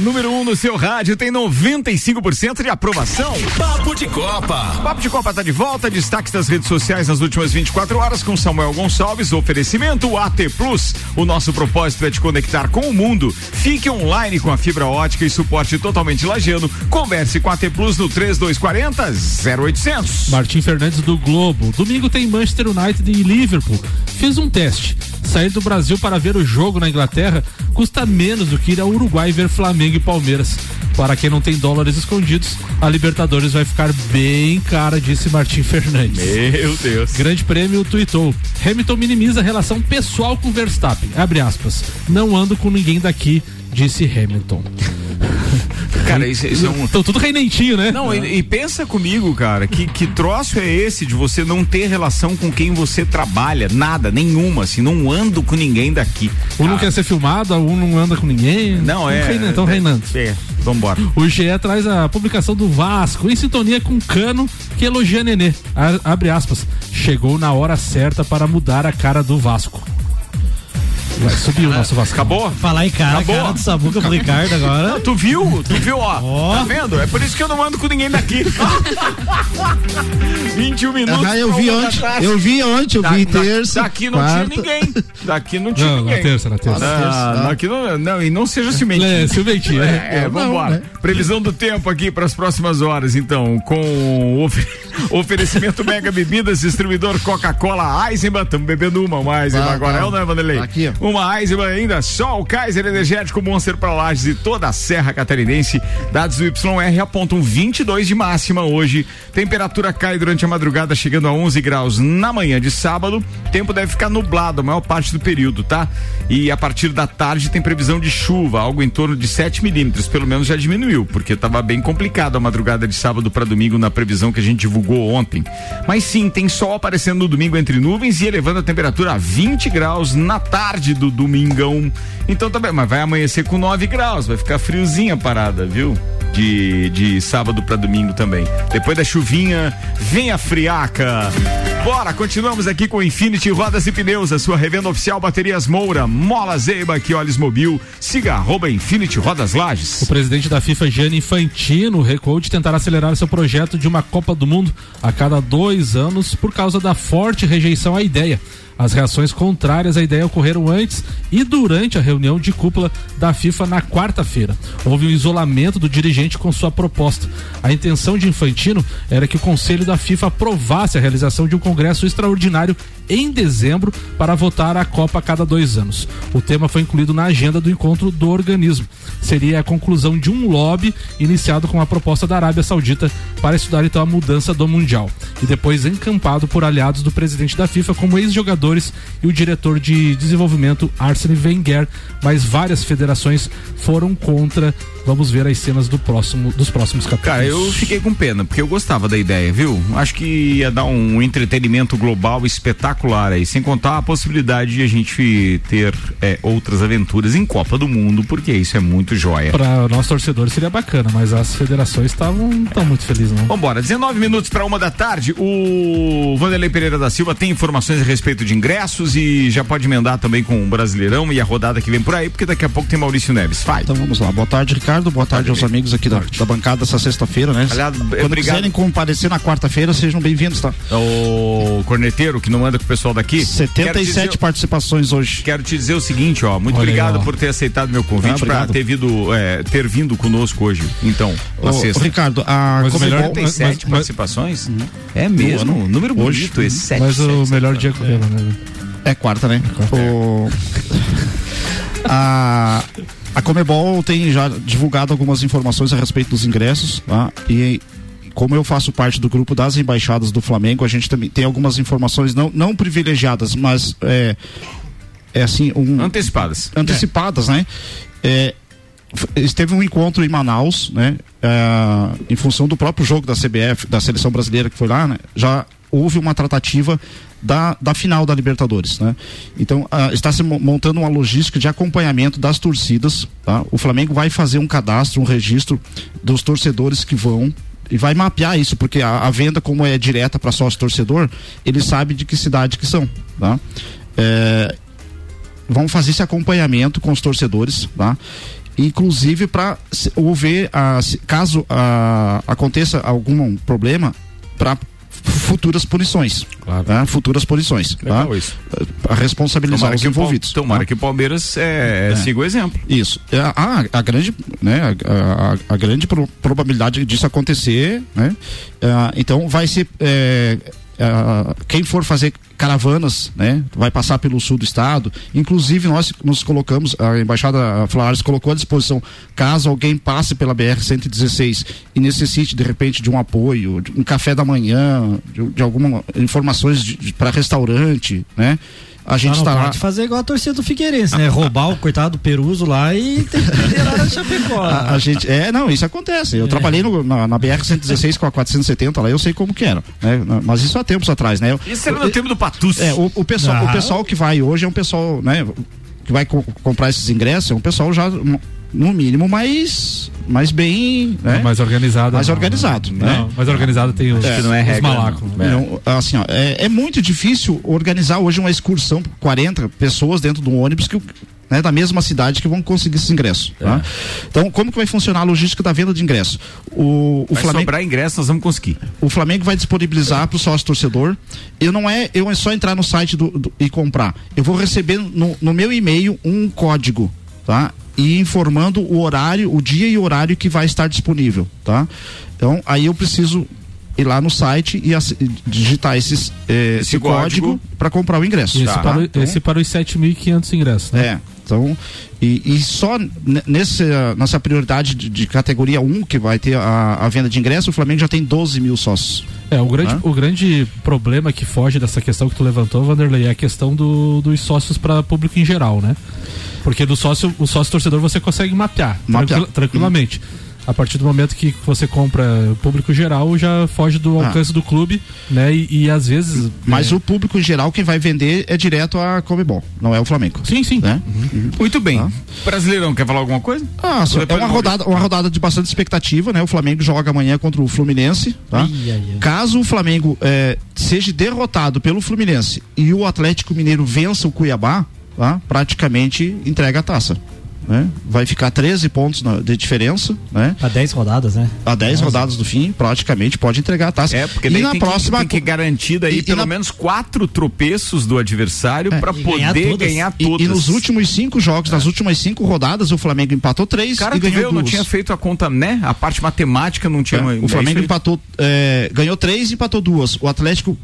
Número um no seu rádio tem noventa e cinco por cento de aprovação. Papo de Copa. Papo de Copa tá de volta. Destaques das redes sociais nas últimas vinte e quatro horas com Samuel Gonçalves. Oferecimento A T Plus. O nosso propósito é te conectar com o mundo. Fique online com a fibra ótica e suporte totalmente lajeano. Converse com a AT Plus no trinta e dois quarenta, zero oitocentos. Martim Fernandes do Globo. Domingo tem Manchester United e Liverpool. Fiz um teste. Sair do Brasil para ver o jogo na Inglaterra custa menos do que ir ao Uruguai ver Flamengo e Palmeiras. Para quem não tem dólares escondidos, a Libertadores vai ficar bem cara, disse Martim Fernandes. Meu Deus. Grande Prêmio tuitou: Hamilton minimiza a relação pessoal com Verstappen, abre aspas, não ando com ninguém daqui, disse Hamilton. Cara, isso, isso é um... Estão tudo reinentinho, né? Não, e, e pensa comigo, cara, que, que troço é esse de você não ter relação com quem você trabalha? Nada, nenhuma, assim, não ando com ninguém daqui. Um cara. Não quer ser filmado, um não anda com ninguém. Não, não é. Estão reinando. É, vambora. O I G E traz a publicação do Vasco, em sintonia com Cano, que elogia Nenê. A, abre aspas. Chegou na hora certa para mudar a cara do Vasco. Subiu o nosso Vasco. Acabou? Falar em cara, Acabou. cara do Sabuca pro Ricardo agora. Não, tu viu? Tu viu, ó. Oh. Tá vendo? É por isso que eu não ando com ninguém daqui. vinte e um minutos. Ah, eu, vi ontem, eu vi ontem, eu da, vi da, terça. Daqui não quarta. Tinha ninguém. Daqui não tinha não, ninguém. Na terça, na terça. Ah, ah, aqui não, não, e não seja cimentinho. É, cimentinho. É, é, é, vamos embora. Né? Previsão do tempo aqui para as próximas horas, então, com ofer oferecimento Mega Bebidas, distribuidor Coca-Cola Eisenbahn. Estamos bebendo uma, uma Eisenbahn agora, não é, Vanderlei? Aqui, ó. Uma Eisenbahn ainda, só o Kaiser Energético Monster para Lages e toda a Serra Catarinense. Dados do Y R apontam vinte e dois de máxima hoje. Temperatura cai durante a madrugada, chegando a onze graus na manhã de sábado. Tempo deve ficar nublado a maior parte do período, tá? E a partir da tarde tem previsão de chuva, algo em torno de sete milímetros. Pelo menos já diminuiu, porque estava bem complicado a madrugada de sábado para domingo na previsão que a gente divulgou ontem. Mas sim, tem sol aparecendo no domingo entre nuvens e elevando a temperatura a vinte graus na tarde do domingão. Então também, mas vai amanhecer com nove graus, vai ficar friozinha a parada, viu? De, de sábado para domingo também. Depois da chuvinha, vem a friaca. Bora, continuamos aqui com Infinity Rodas e Pneus, a sua revenda oficial Baterias Moura, Mola Zeiba, que Olhos Mobil, siga arroba Infinity Rodas Lages. O presidente da FIFA, Gianni Infantino, recuou de tentar acelerar seu projeto de uma Copa do Mundo a cada dois anos por causa da forte rejeição à ideia. As reações contrárias à ideia ocorreram antes e durante a reunião de cúpula da FIFA na quarta-feira. Houve um isolamento do dirigente com sua proposta. A intenção de Infantino era que o Conselho da FIFA aprovasse a realização de um congresso extraordinário em dezembro para votar a Copa a cada dois anos. O tema foi incluído na agenda do encontro do organismo. Seria a conclusão de um lobby iniciado com a proposta da Arábia Saudita para estudar então a mudança do Mundial. E depois encampado por aliados do presidente da FIFA como ex-jogador e o diretor de desenvolvimento Arsene Wenger, mas várias federações foram contra. Vamos ver as cenas do próximo, dos próximos capítulos. Cara, eu fiquei com pena, porque eu gostava da ideia, viu? Acho que ia dar um entretenimento global espetacular aí, sem contar a possibilidade de a gente ter é, outras aventuras em Copa do Mundo, porque isso é muito joia. Para nós torcedores seria bacana, mas as federações estavam não tão muito felizes, não. Vambora, dezenove minutos para uma da tarde, o Vanderlei Pereira da Silva tem informações a respeito de ingressos e já pode emendar também com o Brasileirão e a rodada que vem por aí, porque daqui a pouco tem Maurício Neves. Vai. Então vamos lá. Boa tarde, Ricardo. Boa tarde aos amigos aqui da, da bancada essa sexta-feira, né? Aliás, quando obrigado. Quiserem comparecer na quarta-feira, sejam bem-vindos, tá? O corneteiro que não anda com o pessoal daqui. setenta e sete dizer, participações hoje. Quero te dizer o seguinte, ó, muito Olha, obrigado ó. por ter aceitado meu convite ah, para ter vindo, é, ter vindo conosco hoje. Então, na sexta. Ricardo, a mas Comebol, setenta e sete mas, participações? Mas, é mesmo, um número bonito hoje, esse. sete, mas sete, o sete, melhor dia que é. né? É quarta, né? Quarta. O... a... a Comebol tem já divulgado algumas informações a respeito dos ingressos, tá? E como eu faço parte do grupo das embaixadas do Flamengo, a gente também tem algumas informações não, não privilegiadas, mas é, é assim... Um... Antecipadas. Antecipadas, é. né? É... Esteve um encontro em Manaus, né? É... Em função do próprio jogo da C B F, da seleção brasileira que foi lá, né? Já houve uma tratativa da, da final da Libertadores, né? Então uh, está se montando uma logística de acompanhamento das torcidas, tá? O Flamengo vai fazer um cadastro, um registro dos torcedores que vão e vai mapear isso, porque a, a venda, como é direta para sócio torcedor, ele sabe de que cidade que são, tá? É, vão fazer esse acompanhamento com os torcedores, tá? Inclusive para houver, uh, caso uh, aconteça algum problema, para futuras punições, claro. Tá? Futuras punições, tá? Isso. A responsabilizar tomara os envolvidos. Pal, tomara tá? que o Palmeiras é, é. siga o exemplo. Isso. A, a, a grande, né? A, a, a grande pro, probabilidade disso acontecer, né? Ah, então vai ser é, ah, quem for fazer caravanas, né? Vai passar pelo sul do estado. Inclusive nós nos colocamos, a Embaixada Flamengo colocou à disposição, caso alguém passe pela B R cento e dezesseis e necessite de repente de um apoio, de um café da manhã, de, de algumas informações para restaurante, né? A gente não, tá não lá. Pode fazer igual a torcida do Figueirense, né? Roubar o coitado do Peruso lá e tem que liderar a Chapecó. A, a gente, é, não, isso acontece. Eu é. trabalhei no, na, na B R cento e dezesseis com a quatrocentos e setenta lá, eu sei como que era, né? Mas isso há tempos atrás, né? Eu, isso era no tempo do Patus. É, o, o, pessoal, ah. o pessoal que vai hoje é um pessoal, né? Que vai co- comprar esses ingressos, é um pessoal já... no mínimo mais mais bem, né? mais organizado mais não, organizado não, né? não, mais organizado tem os, é, não é regra, os malacos não. Não, assim, ó, é, é muito difícil organizar hoje uma excursão com quarenta pessoas dentro de um ônibus que, né, da mesma cidade que vão conseguir esse ingresso, é. tá? Então como que vai funcionar a logística da venda de ingresso? O, o vai Flamengo, sobrar ingresso, nós vamos conseguir. O Flamengo vai disponibilizar para o sócio torcedor. Eu não é, eu é só entrar no site do, do, e comprar, eu vou receber no, no meu e-mail um código, tá? E informando o horário, o dia e o horário que vai estar disponível, tá? Então, aí eu preciso ir lá no site e ass- digitar esses, eh, esse, esse código, código para comprar o ingresso. Esse, tá? para, então, esse para os sete mil e quinhentos ingressos, né? É, então, e, e só nesse, nessa prioridade de, de categoria um, que vai ter a, a venda de ingresso, o Flamengo já tem doze mil sócios. É, o grande, ah. o grande problema que foge dessa questão que tu levantou, Vanderlei, é a questão do, dos sócios para público em geral, né? Porque do sócio, o sócio torcedor você consegue mapear, mapear. Tranquil, tranquilamente. Hum. A partir do momento que você compra público geral, já foge do alcance ah. do clube, né? E, e às vezes... Mas é... o público geral, quem vai vender é direto a Comebol, não é o Flamengo. Sim, sim. Né? Uhum. Uhum. Muito bem. Ah. Brasileirão, quer falar alguma coisa? Ah, só, é uma rodada, uma rodada de bastante expectativa, né? O Flamengo joga amanhã contra o Fluminense, tá? Ia, ia. Caso o Flamengo eh, seja derrotado pelo Fluminense e o Atlético Mineiro vença o Cuiabá, tá? Praticamente entrega a taça. Né? Vai ficar treze pontos na, de diferença, né? A dez rodadas, né? A dez rodadas do fim, praticamente pode entregar a taça. É, porque daí e na tem próxima que, tem que garantir daí e, pelo e na... menos quatro tropeços do adversário é, para poder ganhar todas. Ganhar todas. E, e nos últimos cinco jogos, é. nas últimas cinco rodadas, o Flamengo empatou três. Cara, e ganhou viu, duas. Não tinha feito a conta, né? A parte matemática não tinha. É, uma... O Flamengo é empatou, é, ganhou três e empatou duas. O Atlético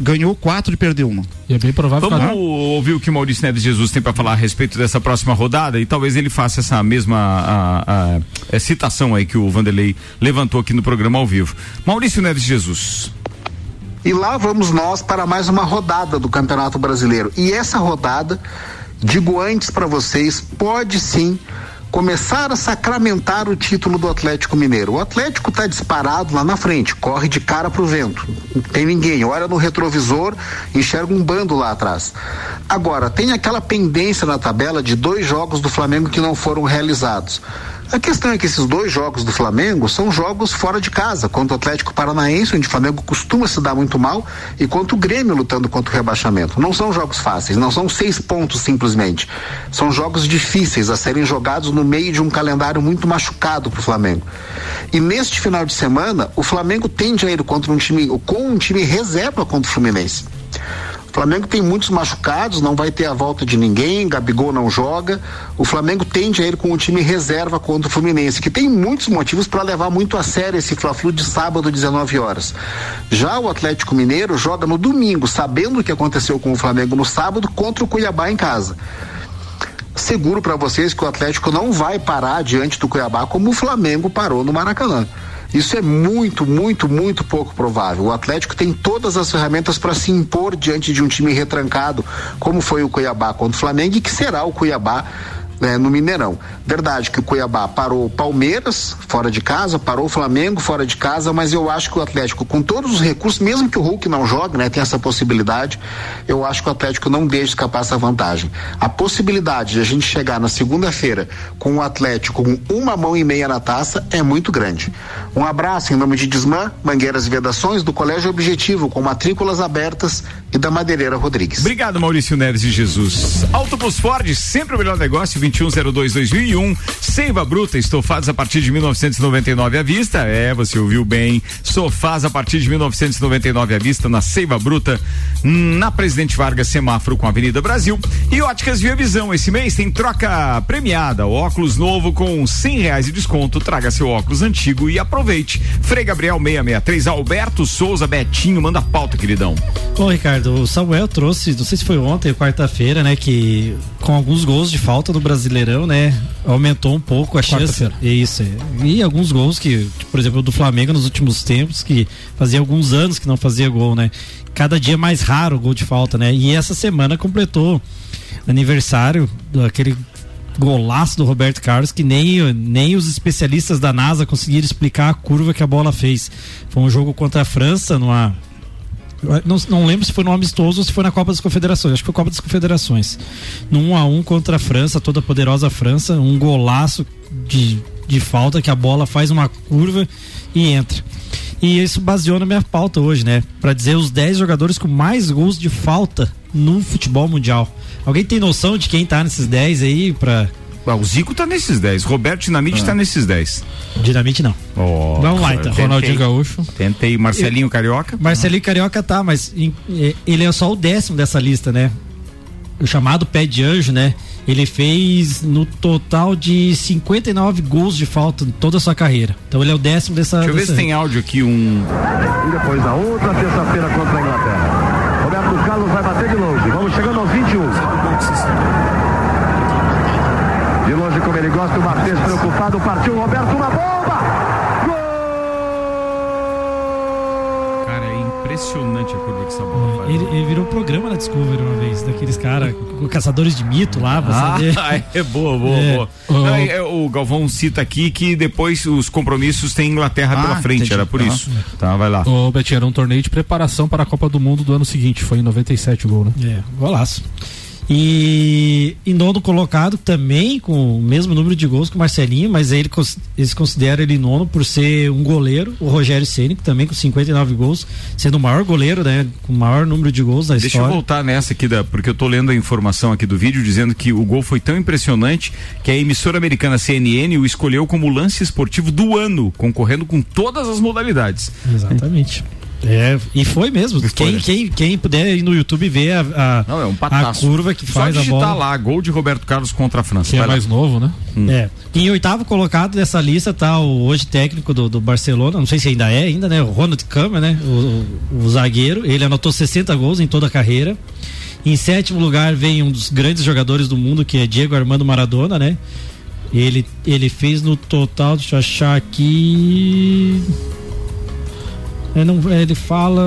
ganhou quatro e perdeu uma. E é bem provável. Vamos ouvir o que o Maurício Neves de Jesus tem para falar a respeito dessa próxima rodada, e talvez ele faça essa mesma a, a, a citação aí que o Vanderlei levantou aqui no programa ao vivo. Maurício Neves de Jesus. E lá vamos nós para mais uma rodada do Campeonato Brasileiro. E essa rodada, digo antes para vocês, pode sim começar a sacramentar o título do Atlético Mineiro. O Atlético está disparado lá na frente, corre de cara pro vento, não tem ninguém, olha no retrovisor, enxerga um bando lá atrás. Agora, tem aquela pendência na tabela de dois jogos do Flamengo que não foram realizados. A questão é que esses dois jogos do Flamengo são jogos fora de casa, contra o Atlético Paranaense, onde o Flamengo costuma se dar muito mal, e contra o Grêmio lutando contra o rebaixamento. Não são jogos fáceis, não são seis pontos simplesmente. São jogos difíceis a serem jogados no meio de um calendário muito machucado para o Flamengo. E neste final de semana, o Flamengo tende a ir contra um time, com um time reserva contra o Fluminense. O Flamengo tem muitos machucados, não vai ter a volta de ninguém, Gabigol não joga. O Flamengo tende a ir com o time reserva contra o Fluminense, que tem muitos motivos para levar muito a sério esse Fla-Flu de sábado, dezenove horas. Já o Atlético Mineiro joga no domingo, sabendo o que aconteceu com o Flamengo no sábado, contra o Cuiabá em casa. Seguro para vocês que o Atlético não vai parar diante do Cuiabá como o Flamengo parou no Maracanã. Isso é muito, muito, muito pouco provável. O Atlético tem todas as ferramentas para se impor diante de um time retrancado, como foi o Cuiabá contra o Flamengo, e que será o Cuiabá, né, no Mineirão. Verdade que o Cuiabá parou o Palmeiras fora de casa, parou o Flamengo fora de casa, mas eu acho que o Atlético, com todos os recursos, mesmo que o Hulk não jogue, né, tem essa possibilidade, eu acho que o Atlético não deixa escapar essa vantagem. A possibilidade de a gente chegar na segunda-feira com o Atlético com uma mão e meia na taça é muito grande. Um abraço em nome de Desmã, Mangueiras e Vedações, do Colégio Objetivo, com matrículas abertas, e da Madeireira Rodrigues. Obrigado, Maurício Neves de Jesus. Autobus Ford, sempre o melhor negócio, vinte e um zero dois, dois mil e um. Seiva Bruta, estofados a partir de mil novecentos e noventa e nove à vista. É, você ouviu bem. Sofás a partir de mil novecentos e noventa e nove à vista na Seiva Bruta, na Presidente Vargas, semáforo com a Avenida Brasil. E Óticas Via Visão, esse mês tem troca premiada. Óculos novo com cem reais de desconto. Traga seu óculos antigo e aproveite. Frei Gabriel seiscentos e sessenta e três, Alberto Souza Betinho, manda a pauta, queridão. Ô, Ricardo, o Samuel trouxe, não sei se foi ontem ou quarta-feira, né, que com alguns gols de falta do Brasil Brasileirão, né, aumentou um pouco a chance. Isso, é. E alguns gols que, por exemplo, do Flamengo nos últimos tempos, que fazia alguns anos que não fazia gol, né? Cada dia mais raro o gol de falta, né? E essa semana completou aniversário daquele golaço do Roberto Carlos, que nem, nem os especialistas da NASA conseguiram explicar a curva que a bola fez. Foi um jogo contra a França, numa... Não, não lembro se foi no amistoso ou se foi na Copa das Confederações. Acho que foi Copa das Confederações. No um a um contra a França, toda poderosa França, um golaço de, de falta que a bola faz uma curva e entra. E isso baseou na minha pauta hoje, né? Pra dizer os dez jogadores com mais gols de falta no futebol mundial. Alguém tem noção de quem tá nesses dez aí? Pra... Ah, o Zico tá nesses dez. Roberto Dinamite ah. tá nesses dez. Dinamite não. Oh, vamos lá então. Tentei. Ronaldinho Gaúcho. Tentei. Marcelinho eu, Carioca. Marcelinho ah. Carioca tá, mas em, ele é só o décimo dessa lista, né? O chamado pé de anjo, né? Ele fez no total de cinquenta e nove gols de falta em toda a sua carreira. Então ele é o décimo dessa... Deixa eu ver dessa... se tem áudio aqui, um... E depois na outra terça-feira contra a Inglaterra. Roberto Carlos vai bater de longe. Vamos chegando aos vinte e um. De longe, como ele gosta, o Martins preocupado, partiu o Roberto, uma bomba! Gol! Cara, é impressionante a curva que essa bola faz. Ele, ele virou um programa na Discovery uma vez, daqueles caras, caçadores de mito lá. Você ah, é boa, boa, é. boa. Não, é, o Galvão cita aqui que depois os compromissos tem Inglaterra ah, pela frente, entendi. Era por isso. Ah. Tá, vai lá. Ô, Betinho, era um torneio de preparação para a Copa do Mundo do ano seguinte, foi em noventa e sete o gol, né? É, golaço. E em nono colocado também com o mesmo número de gols que o Marcelinho, mas ele, eles consideram ele nono por ser um goleiro, o Rogério Ceni, também com cinquenta e nove gols, sendo o maior goleiro, né, com o maior número de gols da Deixa história. Deixa eu voltar nessa aqui, da, porque eu tô lendo a informação aqui do vídeo, dizendo que o gol foi tão impressionante que a emissora americana C N N o escolheu como lance esportivo do ano, concorrendo com todas as modalidades. Exatamente. É. É, e foi mesmo. Quem, quem, quem puder ir no YouTube ver a, a, não, é um a curva que faz a bola. Só digitar lá, gol de Roberto Carlos contra a França. Que é mais novo, né? Hum. É. Em oitavo colocado dessa lista tá o hoje técnico do, do Barcelona, não sei se ainda é, ainda, né? O Ronald Koeman, né? O, o, o zagueiro. Ele anotou sessenta gols em toda a carreira. Em sétimo lugar vem um dos grandes jogadores do mundo, que é Diego Armando Maradona, né? Ele, ele fez no total, deixa eu achar aqui... Ele fala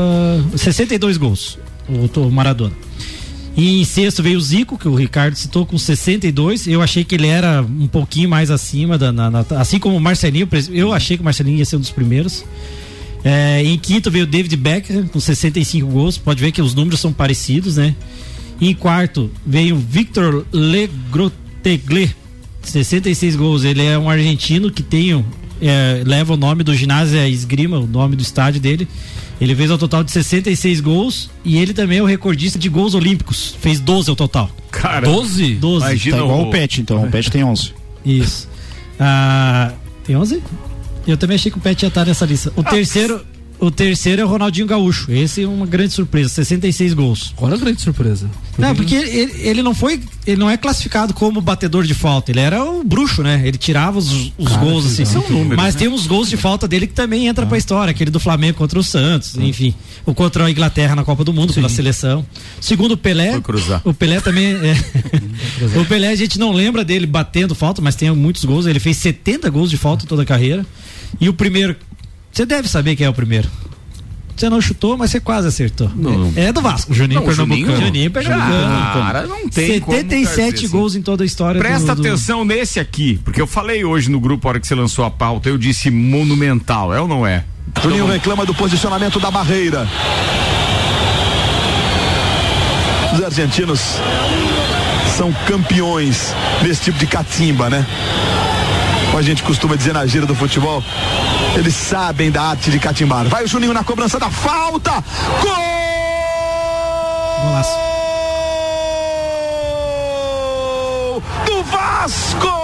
sessenta e dois gols, o Maradona. E em sexto veio o Zico, que o Ricardo citou, com sessenta e dois. Eu achei que ele era um pouquinho mais acima da, na, na, assim como o Marcelinho. Eu achei que o Marcelinho ia ser um dos primeiros. É, em quinto veio o David Beckham com sessenta e cinco gols. Pode ver que os números são parecidos, né? Em quarto veio o Victor Legrottaglie, sessenta e seis gols. Ele é um argentino que tem um É, leva o nome do ginásio, é Esgrima, o nome do estádio dele. Ele fez ao total de sessenta e seis gols e ele também é o recordista de gols olímpicos. Fez doze ao total. Cara, doze? doze. Imagina, tá igual o Pet, então. O Pet tem onze. Isso. Ah, tem onze? Eu também achei que o Pet ia estar nessa lista. O ah, terceiro... O terceiro é o Ronaldinho Gaúcho. Esse é uma grande surpresa, sessenta e seis gols. Olha a grande surpresa. Por não, porque ele, ele não foi, ele não é classificado como batedor de falta, ele era o bruxo, né? Ele tirava os, os Cara, gols assim. São números, mas né? Tem uns gols de falta dele que também entra ah. pra história, aquele do Flamengo contra o Santos, ah. enfim. O contra a Inglaterra na Copa do Mundo, Sim. pela seleção. Segundo o Pelé, o Pelé também é, o Pelé a gente não lembra dele batendo falta, mas tem muitos gols, ele fez setenta gols de falta toda a carreira. E o primeiro, você deve saber quem é o primeiro. Você não chutou, mas você quase acertou. Não. É do Vasco. Juninho Pernambucano. Juninho Pernambucano. Cara, não tem setenta e sete gols em toda a história. Presta do, do... atenção nesse aqui, porque eu falei hoje no grupo, a hora que você lançou a pauta, eu disse monumental, é ou não é? Juninho reclama do posicionamento da barreira. Os argentinos são campeões desse tipo de catimba, né? Como a gente costuma dizer na gíria do futebol, eles sabem da arte de catimbar. Vai o Juninho na cobrança da falta. Gol! Golaço. Do Vasco!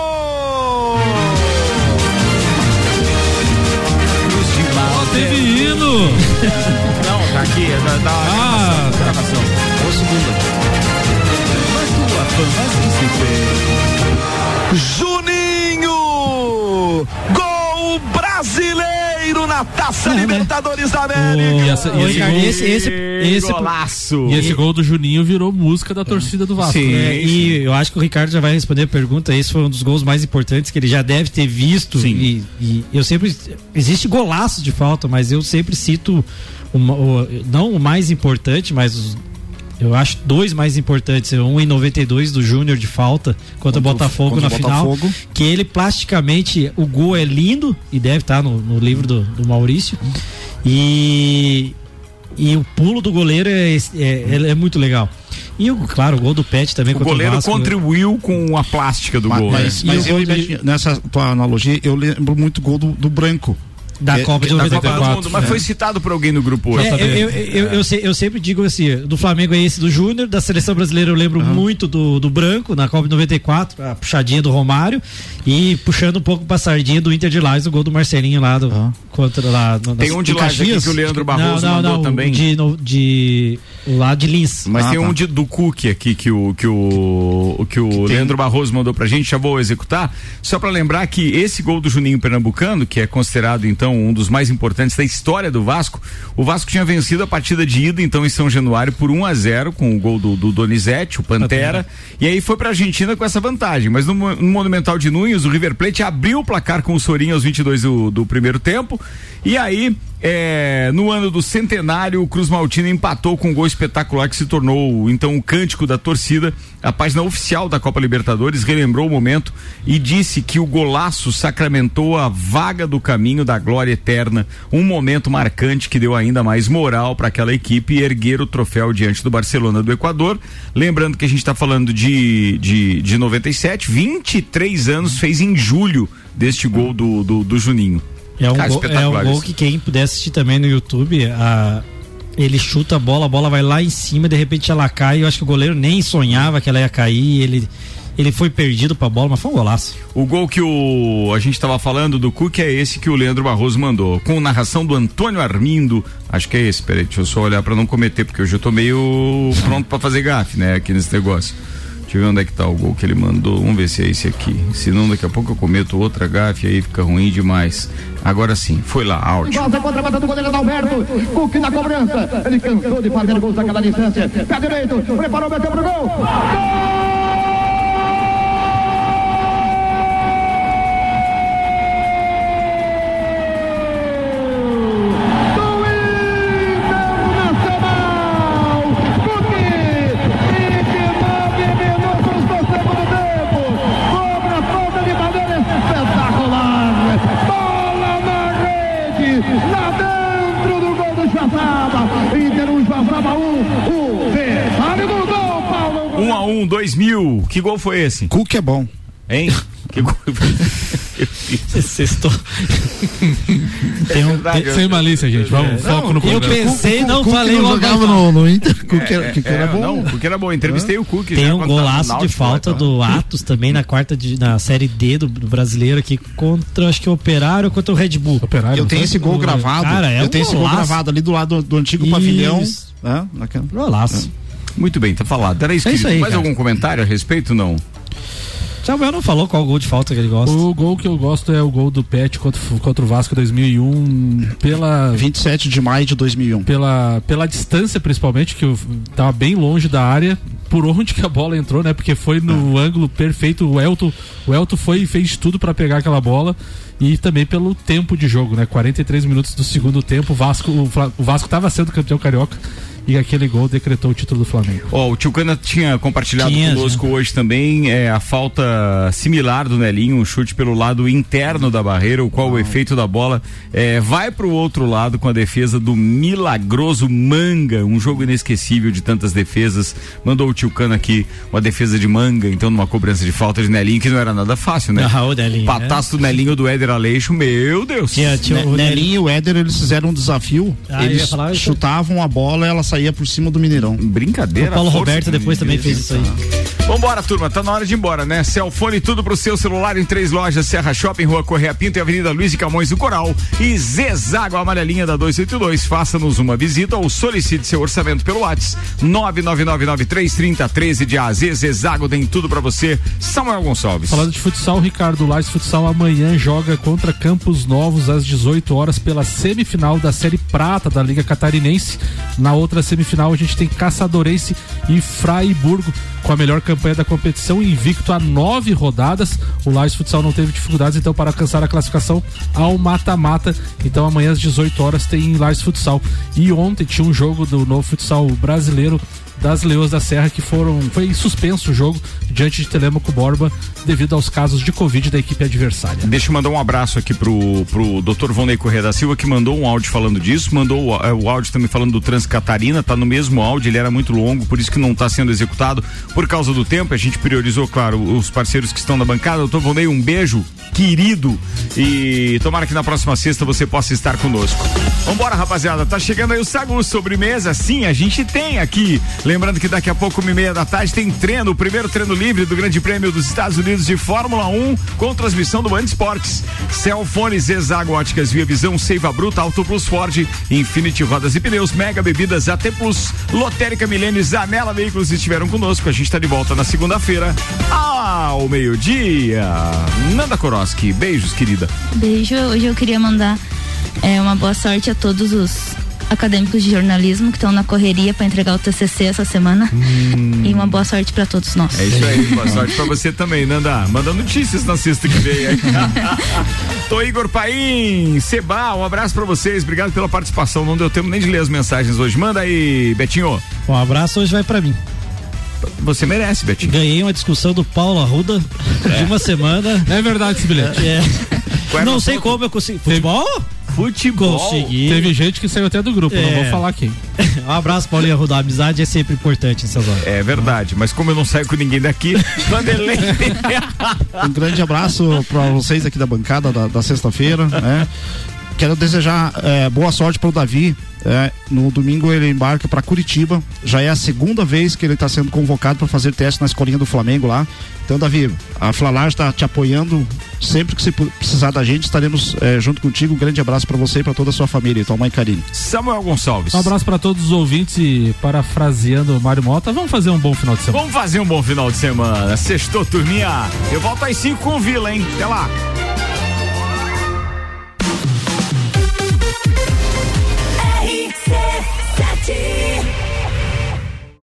Não teve hino. Não, tá aqui, é da, da ah. gravação. Ou segunda. Mas tua fã, mas que se vê. Juninho! Gol brasileiro! Mineiro na Taça é, Libertadores né? da América. Oh, e essa, e esse, gol, esse, esse, esse golaço. E esse gol do Juninho virou música da torcida do Vasco. Sim, né? E sim. eu acho que o Ricardo já vai responder a pergunta. Esse foi um dos gols mais importantes que ele já deve ter visto. Sim. E, e eu sempre... Existe golaço de falta, mas eu sempre cito uma, o, não o mais importante, mas os, eu acho dois mais importantes. Um em noventa e dois do Júnior de falta contra o Botafogo contra na Botafogo. final. Que ele plasticamente... O gol é lindo e deve estar no, no livro do, do Maurício. E... E o pulo do goleiro é, é, é, é muito legal. E, o, claro, o gol do Pet também. O goleiro o Vasco, contribuiu com a plástica do mas, gol. Mas, né? mas eu, gol eu, de... nessa tua analogia, eu lembro muito o gol do, do Branco. Da é, Copa de noventa e quatro. Mas é. foi citado por alguém no grupo hoje. É, eu, eu, eu, eu, eu sempre digo assim: do Flamengo é esse do Júnior, da seleção brasileira eu lembro uhum. muito do, do Branco, na Copa de noventa e quatro, a puxadinha do Romário, e puxando um pouco pra sardinha do Inter de Lages, o gol do Marcelinho lá do. Uhum. Contra, lá, no, tem nas, um de Lages aqui que o Leandro Barroso não, não, mandou não, também. De, no, de, lá de Lins. Mas ah, tem tá. um de, do Cook aqui que o, que o, que o que Leandro tem. Barroso mandou pra gente, já vou executar. Só pra lembrar que esse gol do Juninho Pernambucano, que é considerado então um dos mais importantes da história do Vasco. O Vasco tinha vencido a partida de ida então em São Januário por um a zero com o gol do, do Donizete, o Pantera, e aí foi pra Argentina com essa vantagem, mas no, no Monumental de Núñez, o River Plate abriu o placar com o Sorinho aos vinte e dois do, do primeiro tempo, e aí É, no ano do centenário, o Cruz Maltino empatou com um gol espetacular que se tornou então o cântico da torcida. A página oficial da Copa Libertadores relembrou o momento e disse que o golaço sacramentou a vaga do caminho da glória eterna, um momento marcante que deu ainda mais moral para aquela equipe e erguer o troféu diante do Barcelona do Equador. Lembrando que a gente está falando de, de, de noventa e sete, vinte e três anos fez em julho deste gol do, do, do Juninho. É um, Cara, gol, é um gol que quem puder assistir também no YouTube, a, ele chuta a bola, a bola vai lá em cima, de repente ela cai, eu acho que o goleiro nem sonhava que ela ia cair, ele, ele foi perdido pra bola, mas foi um golaço. O gol que o, a gente tava falando do Cook é esse que o Leandro Barroso mandou, com narração do Antônio Armindo, acho que é esse, peraí, deixa eu só olhar pra não cometer, porque hoje eu tô meio pronto pra fazer gafe, né, aqui nesse negócio. Deixa eu ver onde é que tá o gol que ele mandou. Vamos ver se é esse aqui. Senão daqui a pouco eu cometo outra gafe e aí fica ruim demais. Agora sim, foi lá, áudio. Volta contra a batata do goleiro Alberto. Cook na cobrança. Ele cansou de fazer gols a cada distância. Pé direito, preparou, meteu pro gol. Gol! um a um, dois mil, que gol foi esse? Cook é bom. Hein? Que gol foi? Sextou. Tem um, tem, sem malícia, gente. Vamos, não, foco no eu problema. Pensei, não Cook falei logo. No, no Inter, Cook é, era, é, era bom. Não, Cook era bom, entrevistei ah. o Cook. Tem já, um golaço Náutico, de falta né? do Atos também na quarta, de, na série D do, do brasileiro aqui contra, acho que o Operário contra o Red Bull. Operário, eu tenho esse gol o, gravado. Cara, é eu um tenho golaço. Esse gol gravado ali do lado do, do antigo Isso. pavilhão. Né? Naquela... Golaço. É. Muito bem, tá falado. Era isso, é isso aí, mais cara. Algum comentário a respeito, não? Samuel não falou qual gol de falta que ele gosta. O gol que eu gosto é o gol do Pet contra, contra o Vasco dois mil e um, pela vinte e sete de maio de dois mil e um. Pela, pela distância, principalmente, que eu tava bem longe da área, por onde que a bola entrou, né? Porque foi no ah. ângulo perfeito, o Elton, o Elton foi e fez tudo para pegar aquela bola. E também pelo tempo de jogo, né? quarenta e três minutos do segundo tempo, o Vasco, o Vasco tava sendo campeão carioca. E aquele gol decretou o título do Flamengo. Ó, oh, o Tio Cana tinha compartilhado tinha, conosco né? hoje também é, a falta similar do Nelinho, um chute pelo lado interno da barreira, o qual oh. o efeito da bola é, vai pro outro lado com a defesa do milagroso Manga, um jogo inesquecível de tantas defesas. Mandou o Tio Cana aqui uma defesa de Manga, então numa cobrança de falta de Nelinho, que não era nada fácil, né? Não, o Nelinho, pataço né? do Nelinho do Éder Aleixo, meu Deus! Tinha, tinha, o Nelinho e o Éder, eles fizeram um desafio, ah, eles chutavam a bola, ela saiu ia por cima do Mineirão. Brincadeira. O Paulo Roberto depois também fez isso aí. Vambora, turma, tá na hora de ir embora, né? Cellfone tudo pro seu celular em três lojas: Serra Shopping, Rua Correia Pinto e Avenida Luiz de Camões do Coral, e Zezago Amarelinha da dois oito dois. Faça-nos uma visita ou solicite seu orçamento pelo WhatsApp nove nove nove nove três três zero um três de A Z. Zezago tem tudo pra você. Samuel Gonçalves. Falando de futsal, Ricardo, Lages Futsal amanhã joga contra Campos Novos às dezoito horas pela semifinal da Série Prata da Liga Catarinense. Na outra semifinal a gente tem Caçadorense e Fraiburgo com a melhor campanha da competição, invicto a nove rodadas. O Lages Futsal não teve dificuldades então para alcançar a classificação ao mata-mata. Então amanhã às dezoito horas tem Lages Futsal. E ontem tinha um jogo do novo futsal brasileiro das Leões da Serra que foram foi suspenso o jogo diante de Telêmaco Borba devido aos casos de Covid da equipe adversária. Deixa eu mandar um abraço aqui pro, pro doutor Vonei Correia da Silva, que mandou um áudio falando disso, mandou o, o áudio também falando do Transcatarina, tá no mesmo áudio, ele era muito longo, por isso que não tá sendo executado por causa do tempo. A gente priorizou, claro, os parceiros que estão na bancada. Doutor Vonei, um beijo, querido, e tomara que na próxima sexta você possa estar conosco. Vambora, rapaziada, tá chegando aí o Sagu Sobremesa, sim, a gente tem aqui. Lembrando que daqui a pouco, uma e meia da tarde, tem treino, o primeiro treino livre do Grande Prêmio dos Estados Unidos de Fórmula um, com transmissão do Band Esportes. Cellfone, Zezago Óticas, Via Visão, Seiva Bruta, Auto Plus Ford, Infinity Rodas e Pneus, Mega Bebidas, A T Plus, Lotérica Milênio, Zanela Veículos estiveram conosco. A gente está de volta na segunda-feira, ao meio-dia. Nanda Koroski, beijos, querida. Beijo, hoje eu queria mandar é, uma boa sorte a todos os acadêmicos de jornalismo que estão na correria para entregar o T C C essa semana. Hum. E uma boa sorte para todos nós. É isso aí, boa sorte para você também, Nanda. Manda notícias na sexta que vem. Aí. Tô Igor Paim, Seba, um abraço para vocês, obrigado pela participação. Não deu tempo nem de ler as mensagens hoje. Manda aí, Betinho. Um abraço hoje vai para mim. Você merece, Betinho. Ganhei uma discussão do Paulo Arruda é. de uma semana. É verdade esse bilhete. É. É não sei como eu consegui. Futebol? Futebol. Consegui. Teve gente que saiu até do grupo, é. não vou falar quem. Um abraço, Paulinho Arruda. A amizade é sempre importante nessas horas. É verdade, mas como eu não saio com ninguém daqui, Vanderlei. Um grande abraço para vocês aqui da bancada da, da sexta-feira, né? Quero desejar eh, boa sorte para o Davi. Eh, no domingo ele embarca para Curitiba. Já é a segunda vez que ele está sendo convocado para fazer teste na escolinha do Flamengo lá. Então, Davi, a Flalage está te apoiando. Sempre que você precisar da gente, estaremos eh, junto contigo. Um grande abraço para você e para toda a sua família. Então, mãe Karine. Samuel Gonçalves. Um abraço para todos os ouvintes e parafraseando o Mário Mota, vamos fazer um bom final de semana. Vamos fazer um bom final de semana. Sextou, turminha. Eu volto às cinco com o Vila, hein? Até lá.